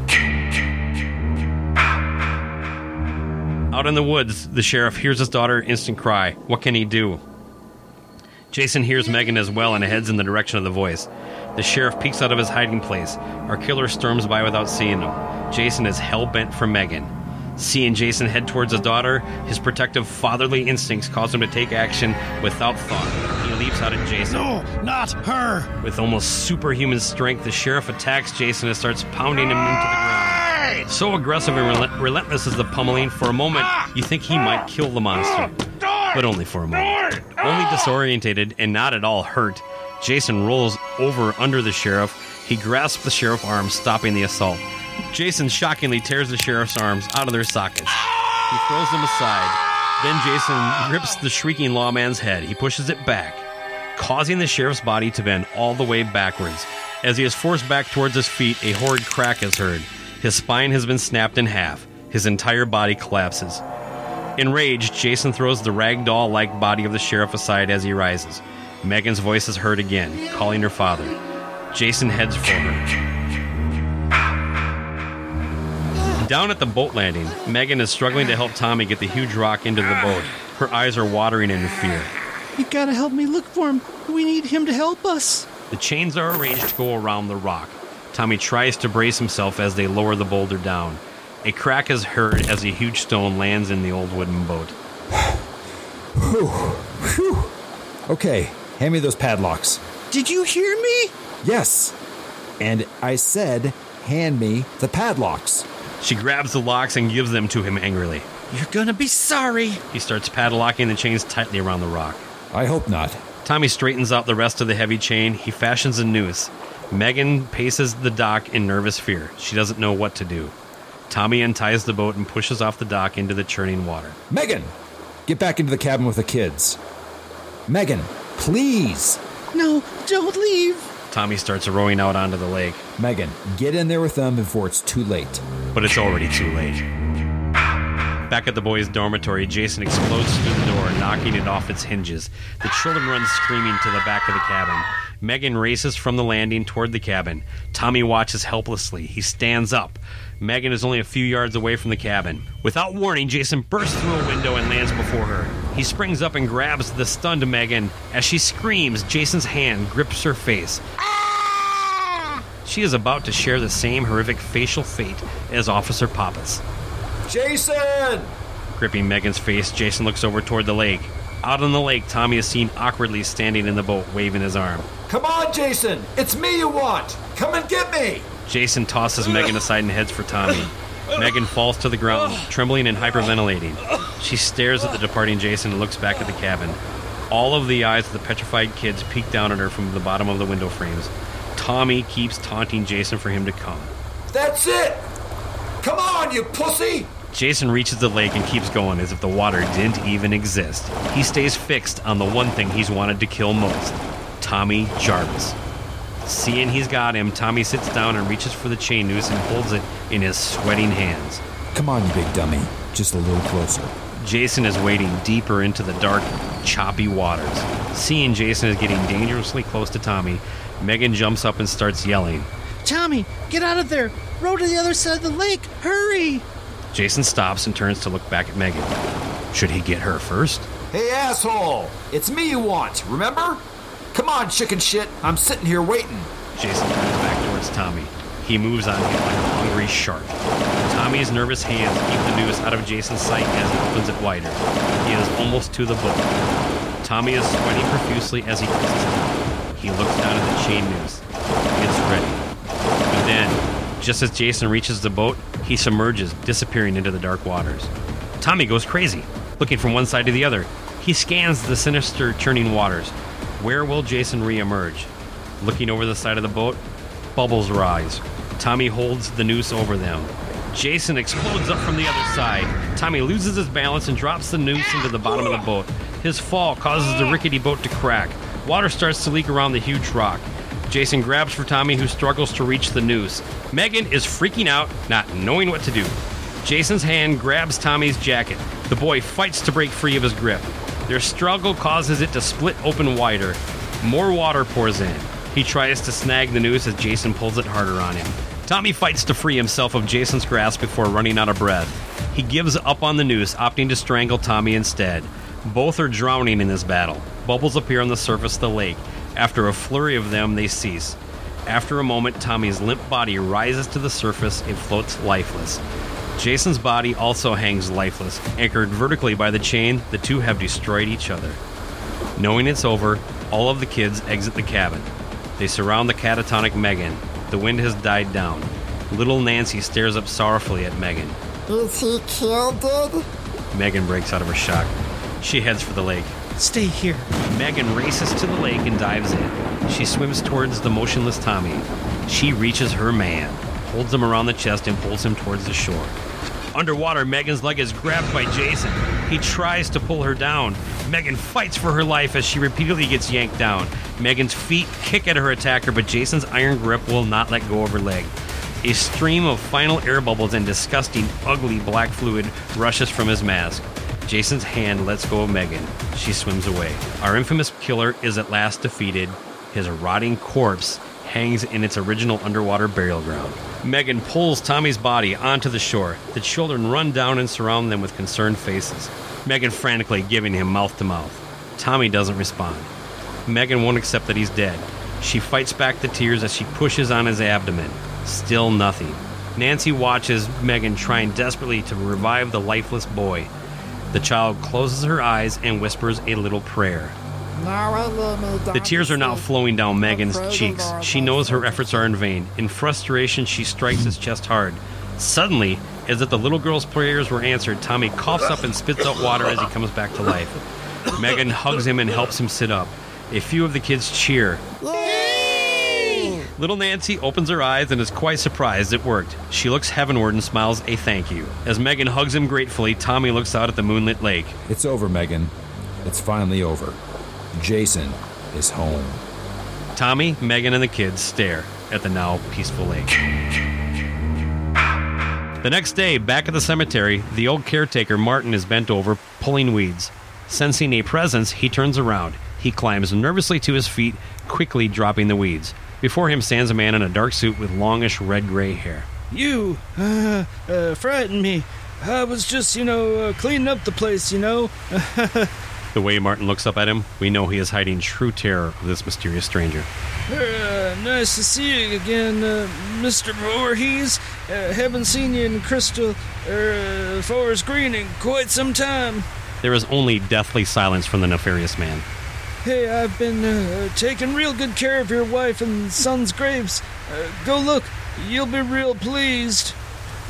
Out in the woods, the sheriff hears his daughter's instant cry. What can he do? Jason hears Megan as well and heads in the direction of the voice. The sheriff peeks out of his hiding place. Our killer storms by without seeing him. Jason is hell-bent for Megan. Seeing Jason head towards his daughter, his protective fatherly instincts cause him to take action without thought. He leaps out at Jason. No, not her! With almost superhuman strength, the sheriff attacks Jason and starts pounding him into the ground. So aggressive and rel- relentless is the pummeling, for a moment you think he might kill the monster. But only for a moment. Only disorientated and not at all hurt, Jason rolls over under the sheriff. He grasps the sheriff's arm, stopping the assault. Jason shockingly tears the sheriff's arms out of their sockets. He throws them aside. Then Jason rips the shrieking lawman's head. He pushes it back, causing the sheriff's body to bend all the way backwards. As he is forced back towards his feet, a horrid crack is heard. His spine has been snapped in half. His entire body collapses. Enraged, Jason throws the ragdoll-like body of the sheriff aside as he rises. Megan's voice is heard again, calling her father. Jason heads for her. Down at the boat landing, Megan is struggling to help Tommy get the huge rock into the boat. Her eyes are watering in fear. You gotta help me look for him. We need him to help us. The chains are arranged to go around the rock. Tommy tries to brace himself as they lower the boulder down. A crack is heard as a huge stone lands in the old wooden boat. Whew. Whew. Okay. Hand me those padlocks. Did you hear me? Yes. And I said, hand me the padlocks. She grabs the locks and gives them to him angrily. You're gonna be sorry. He starts padlocking the chains tightly around the rock. I hope not. Tommy straightens out the rest of the heavy chain. He fashions a noose. Megan paces the dock in nervous fear. She doesn't know what to do. Tommy unties the boat and pushes off the dock into the churning water. Megan! Get back into the cabin with the kids. Megan, please! No, don't leave! Tommy starts rowing out onto the lake. Megan, get in there with them before it's too late. But it's already too late. Back at the boys' dormitory, Jason explodes through the door, knocking it off its hinges. The children run screaming to the back of the cabin. Megan races from the landing toward the cabin. Tommy watches helplessly. He stands up. Megan is only a few yards away from the cabin. Without warning, Jason bursts through a window and lands before her. He springs up and grabs the stunned Megan. As she screams, Jason's hand grips her face. Ah! She is about to share the same horrific facial fate as Officer Pappas. Jason! Gripping Megan's face, Jason looks over toward the lake. Out on the lake, Tommy is seen awkwardly standing in the boat, waving his arm. Come on, Jason! It's me you want! Come and get me! Jason tosses Megan aside and heads for Tommy. Megan falls to the ground, trembling and hyperventilating. She stares at the departing Jason and looks back at the cabin. All of the eyes of the petrified kids peek down at her from the bottom of the window frames. Tommy keeps taunting Jason for him to come. That's it! Come on, you pussy! Jason reaches the lake and keeps going as if the water didn't even exist. He stays fixed on the one thing he's wanted to kill most, Tommy Jarvis. Seeing he's got him, Tommy sits down and reaches for the chain noose and holds it in his sweating hands. Come on, you big dummy. Just a little closer. Jason is wading deeper into the dark, choppy waters. Seeing Jason is getting dangerously close to Tommy, Megan jumps up and starts yelling. Tommy, get out of there! Row to the other side of the lake! Hurry! Jason stops and turns to look back at Megan. Should he get her first? Hey, asshole! It's me you want, remember? Come on, chicken shit. I'm sitting here waiting. Jason turns back towards Tommy. He moves on him like a hungry shark. Tommy's nervous hands keep the noose out of Jason's sight as he opens it wider. He is almost to the boat. Tommy is sweating profusely as he kisses him. He looks down at the chain noose. It's ready. But then, just as Jason reaches the boat, he submerges, disappearing into the dark waters. Tommy goes crazy, looking from one side to the other. He scans the sinister, churning waters. Where will Jason reemerge? Looking over the side of the boat, bubbles rise. Tommy holds the noose over them. Jason explodes up from the other side. Tommy loses his balance and drops the noose into the bottom of the boat. His fall causes the rickety boat to crack. Water starts to leak around the huge rock. Jason grabs for Tommy, who struggles to reach the noose. Megan is freaking out, not knowing what to do. Jason's hand grabs Tommy's jacket. The boy fights to break free of his grip. Their struggle causes it to split open wider. More water pours in. He tries to snag the noose as Jason pulls it harder on him. Tommy fights to free himself of Jason's grasp before running out of breath. He gives up on the noose, opting to strangle Tommy instead. Both are drowning in this battle. Bubbles appear on the surface of the lake. After a flurry of them, they cease. After a moment, Tommy's limp body rises to the surface and floats lifeless. Jason's body also hangs lifeless. Anchored vertically by the chain, the two have destroyed each other. Knowing it's over, all of the kids exit the cabin. They surround the catatonic Megan. The wind has died down. Little Nancy stares up sorrowfully at Megan. Is he killed, Dad? Megan breaks out of her shock. She heads for the lake. Stay here. Megan races to the lake and dives in. She swims towards the motionless Tommy. She reaches her man, holds him around the chest, and pulls him towards the shore. Underwater, Megan's leg is grabbed by Jason. He tries to pull her down. Megan fights for her life as she repeatedly gets yanked down. Megan's feet kick at her attacker, but Jason's iron grip will not let go of her leg. A stream of final air bubbles and disgusting, ugly black fluid rushes from his mask. Jason's hand lets go of Megan. She swims away. Our infamous killer is at last defeated. His rotting corpse hangs in its original underwater burial ground. Megan pulls Tommy's body onto the shore. The children run down and surround them with concerned faces, Megan frantically giving him mouth-to-mouth. Tommy doesn't respond. Megan won't accept that he's dead. She fights back the tears as she pushes on his abdomen. Still nothing. Nancy watches Megan trying desperately to revive the lifeless boy. The child closes her eyes and whispers a little prayer. The tears are now flowing down Megan's cheeks. She knows her efforts are in vain. In frustration, she strikes his chest hard. Suddenly, as if the little girl's prayers were answered, Tommy coughs up and spits out water as he comes back to life. Megan hugs him and helps him sit up. A few of the kids cheer. Yay! Little Nancy opens her eyes and is quite surprised it worked. She looks heavenward and smiles a thank you. As Megan hugs him gratefully, Tommy looks out at the moonlit lake. It's over, Megan. It's finally over. Jason is home. Tommy, Megan, and the kids stare at the now peaceful lake. The next day, back at the cemetery, the old caretaker, Martin, is bent over, pulling weeds. Sensing a presence, he turns around. He climbs nervously to his feet, quickly dropping the weeds. Before him stands a man in a dark suit with longish red-gray hair. You uh, uh, frightened me. I was just, you know, uh, cleaning up the place, you know. The way Martin looks up at him, we know he is hiding true terror of this mysterious stranger. Uh, nice to see you again, uh, Mister Voorhees. Uh, haven't seen you in Crystal uh, Forest Green in quite some time. There is only deathly silence from the nefarious man. Hey, I've been uh, taking real good care of your wife and son's graves. Uh, go look. You'll be real pleased.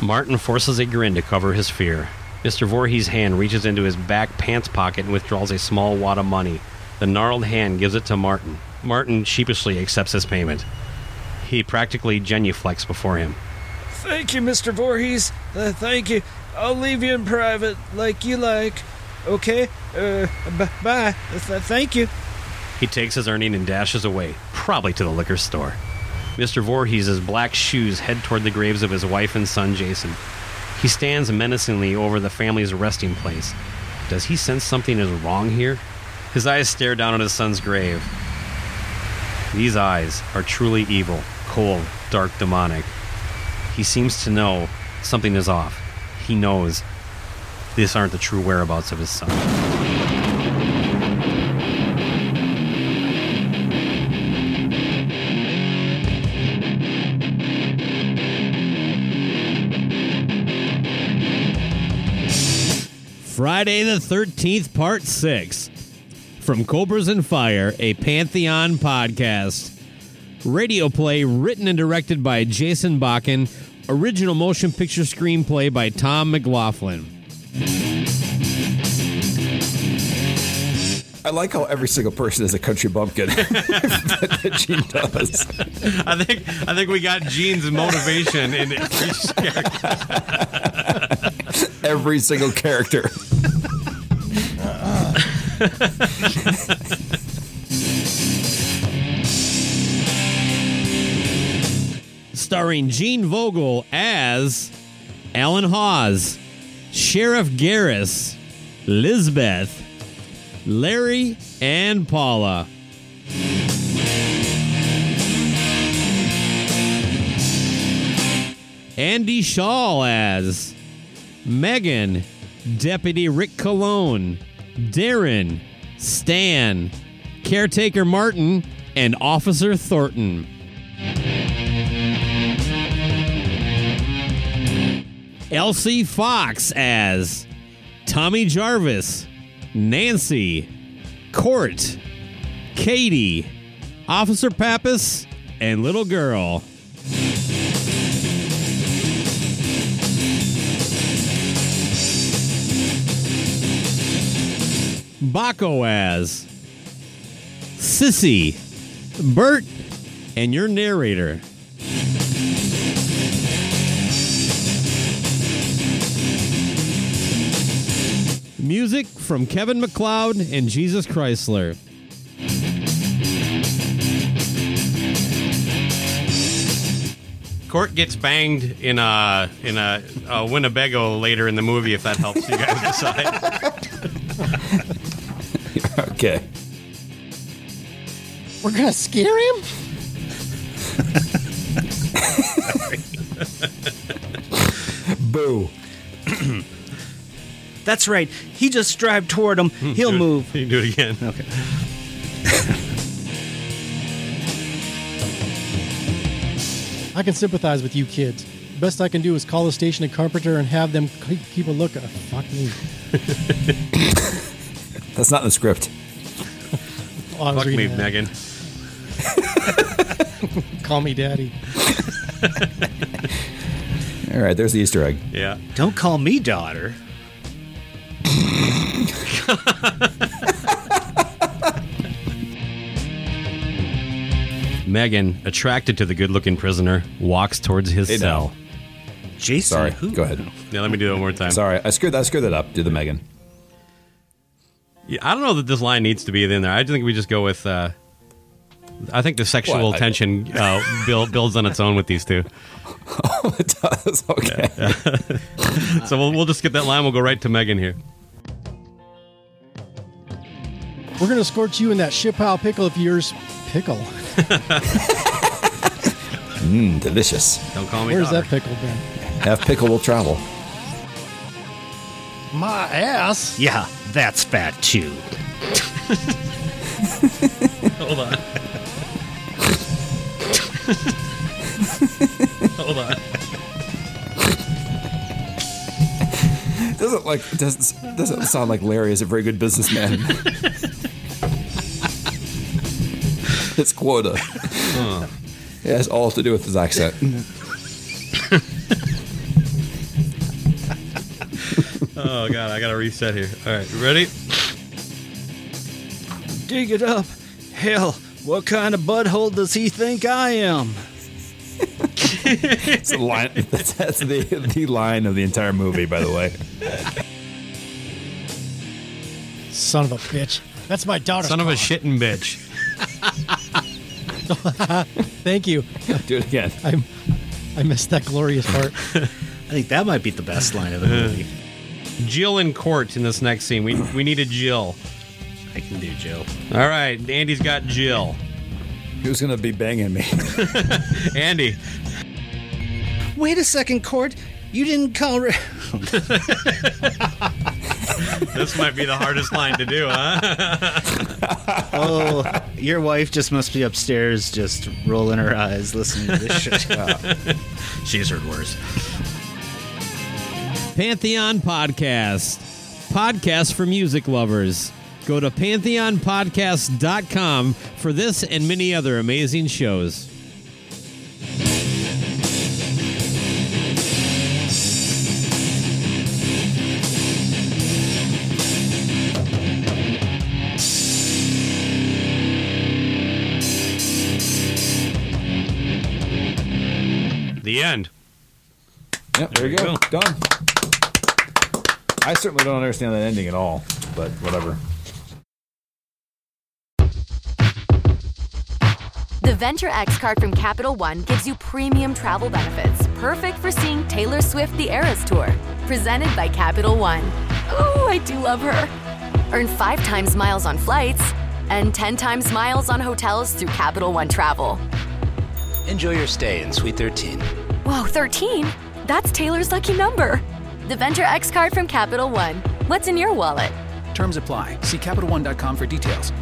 Martin forces a grin to cover his fear. Mister Voorhees' hand reaches into his back pants pocket and withdraws a small wad of money. The gnarled hand gives it to Martin. Martin sheepishly accepts his payment. He practically genuflects before him. Thank you, Mister Voorhees. Uh, thank you. I'll leave you in private, like you like. Okay? Uh, b- bye. Th- thank you. He takes his earning and dashes away, probably to the liquor store. Mister Voorhees' black shoes head toward the graves of his wife and son, Jason. He stands menacingly over the family's resting place. Does he sense something is wrong here? His eyes stare down at his son's grave. These eyes are truly evil, cold, dark, demonic. He seems to know something is off. He knows these aren't the true whereabouts of his son. Friday the thirteenth, Part six. from Cobras and Fire, a Pantheon podcast. Radio play written and directed by Jason Bakken. Original motion picture screenplay by Tom McLaughlin. I like how every single person is a country bumpkin. that, that Gene does. I think I think we got Gene's motivation in each character. Every single character. Uh-uh. Starring Gene Vogel as Alan Hawes, Sheriff Garris, Elizabeth, Larry, and Paula. Andy Shaw as Megan, Deputy Rick Cologne, Darren, Stan, Caretaker Martin, and Officer Thornton. Elsie Fox as Tommy Jarvis, Nancy, Court, Katie, Officer Pappas, and Little Girl. Baco as Sissy, Bert, and your narrator. Music from Kevin MacLeod and Jesus Chrysler. Court gets banged in a in a, a Winnebago later in the movie, if that helps you guys decide. Okay. We're gonna scare him? Boo. That's right. He just strived toward him. He'll do move. It. You can do it again. Okay. I can sympathize with you kids. The best I can do is call the station at Carpenter and have them keep a look at fucking. That's not in the script. Oh, fuck me, that. Megan. Call me daddy. All right, there's the Easter egg. Yeah. Don't call me daughter. Megan, attracted to the good-looking prisoner, walks towards his hey, cell. No. Jason, sorry, who? Go ahead. Yeah, let me do that one more time. Sorry, I screwed that. I screwed that up. Do the Megan. Yeah, I don't know that this line needs to be in there. I think we just go with. Uh, I think the sexual well, I, tension I, uh, build, builds on its own with these two. Oh, it does. Okay. Yeah, yeah. So we'll we'll just skip that line. We'll go right to Megan here. We're going to scorch you in that shit pile pickle of yours. Pickle. Mmm, delicious. Don't call me Where's daughter. That pickle been? Half pickle will travel. My ass. Yeah, that's fat too. Hold on. Hold on. Doesn't like doesn't doesn't sound like Larry is a very good businessman. It's quota. Huh. It has all to do with his accent. Oh, God, I got to reset here. All right, ready? Dig it up. Hell, what kind of butthole does he think I am? It's a line, that's that's the, the line of the entire movie, by the way. Son of a bitch. That's my daughter's Son car. Of a shitting bitch. Thank you. Do it again. I'm, I missed that glorious part. I think that might be the best line of the movie. Jill in court in this next scene. We we needed Jill. I can do Jill. All right, Andy's got Jill. Who's gonna be banging me? Andy. Wait a second, Court. You didn't call. Re- This might be the hardest line to do, huh? Oh, your wife just must be upstairs, just rolling her eyes, listening to this shit. Wow. She's heard worse. Pantheon Podcast. Podcast for music lovers. Go to pantheon podcast dot com for this and many other amazing shows. The end. Yep, there, there you go. go. Done. I certainly don't understand that ending at all, but whatever. The Venture X card from Capital One gives you premium travel benefits, perfect for seeing Taylor Swift The Eras Tour. Presented by Capital One. Ooh, I do love her. Earn five times miles on flights and ten times miles on hotels through Capital One Travel. Enjoy your stay in Suite thirteen. Whoa, thirteen? That's Taylor's lucky number. The Venture X card from Capital One. What's in your wallet? Terms apply. See Capital One dot com for details.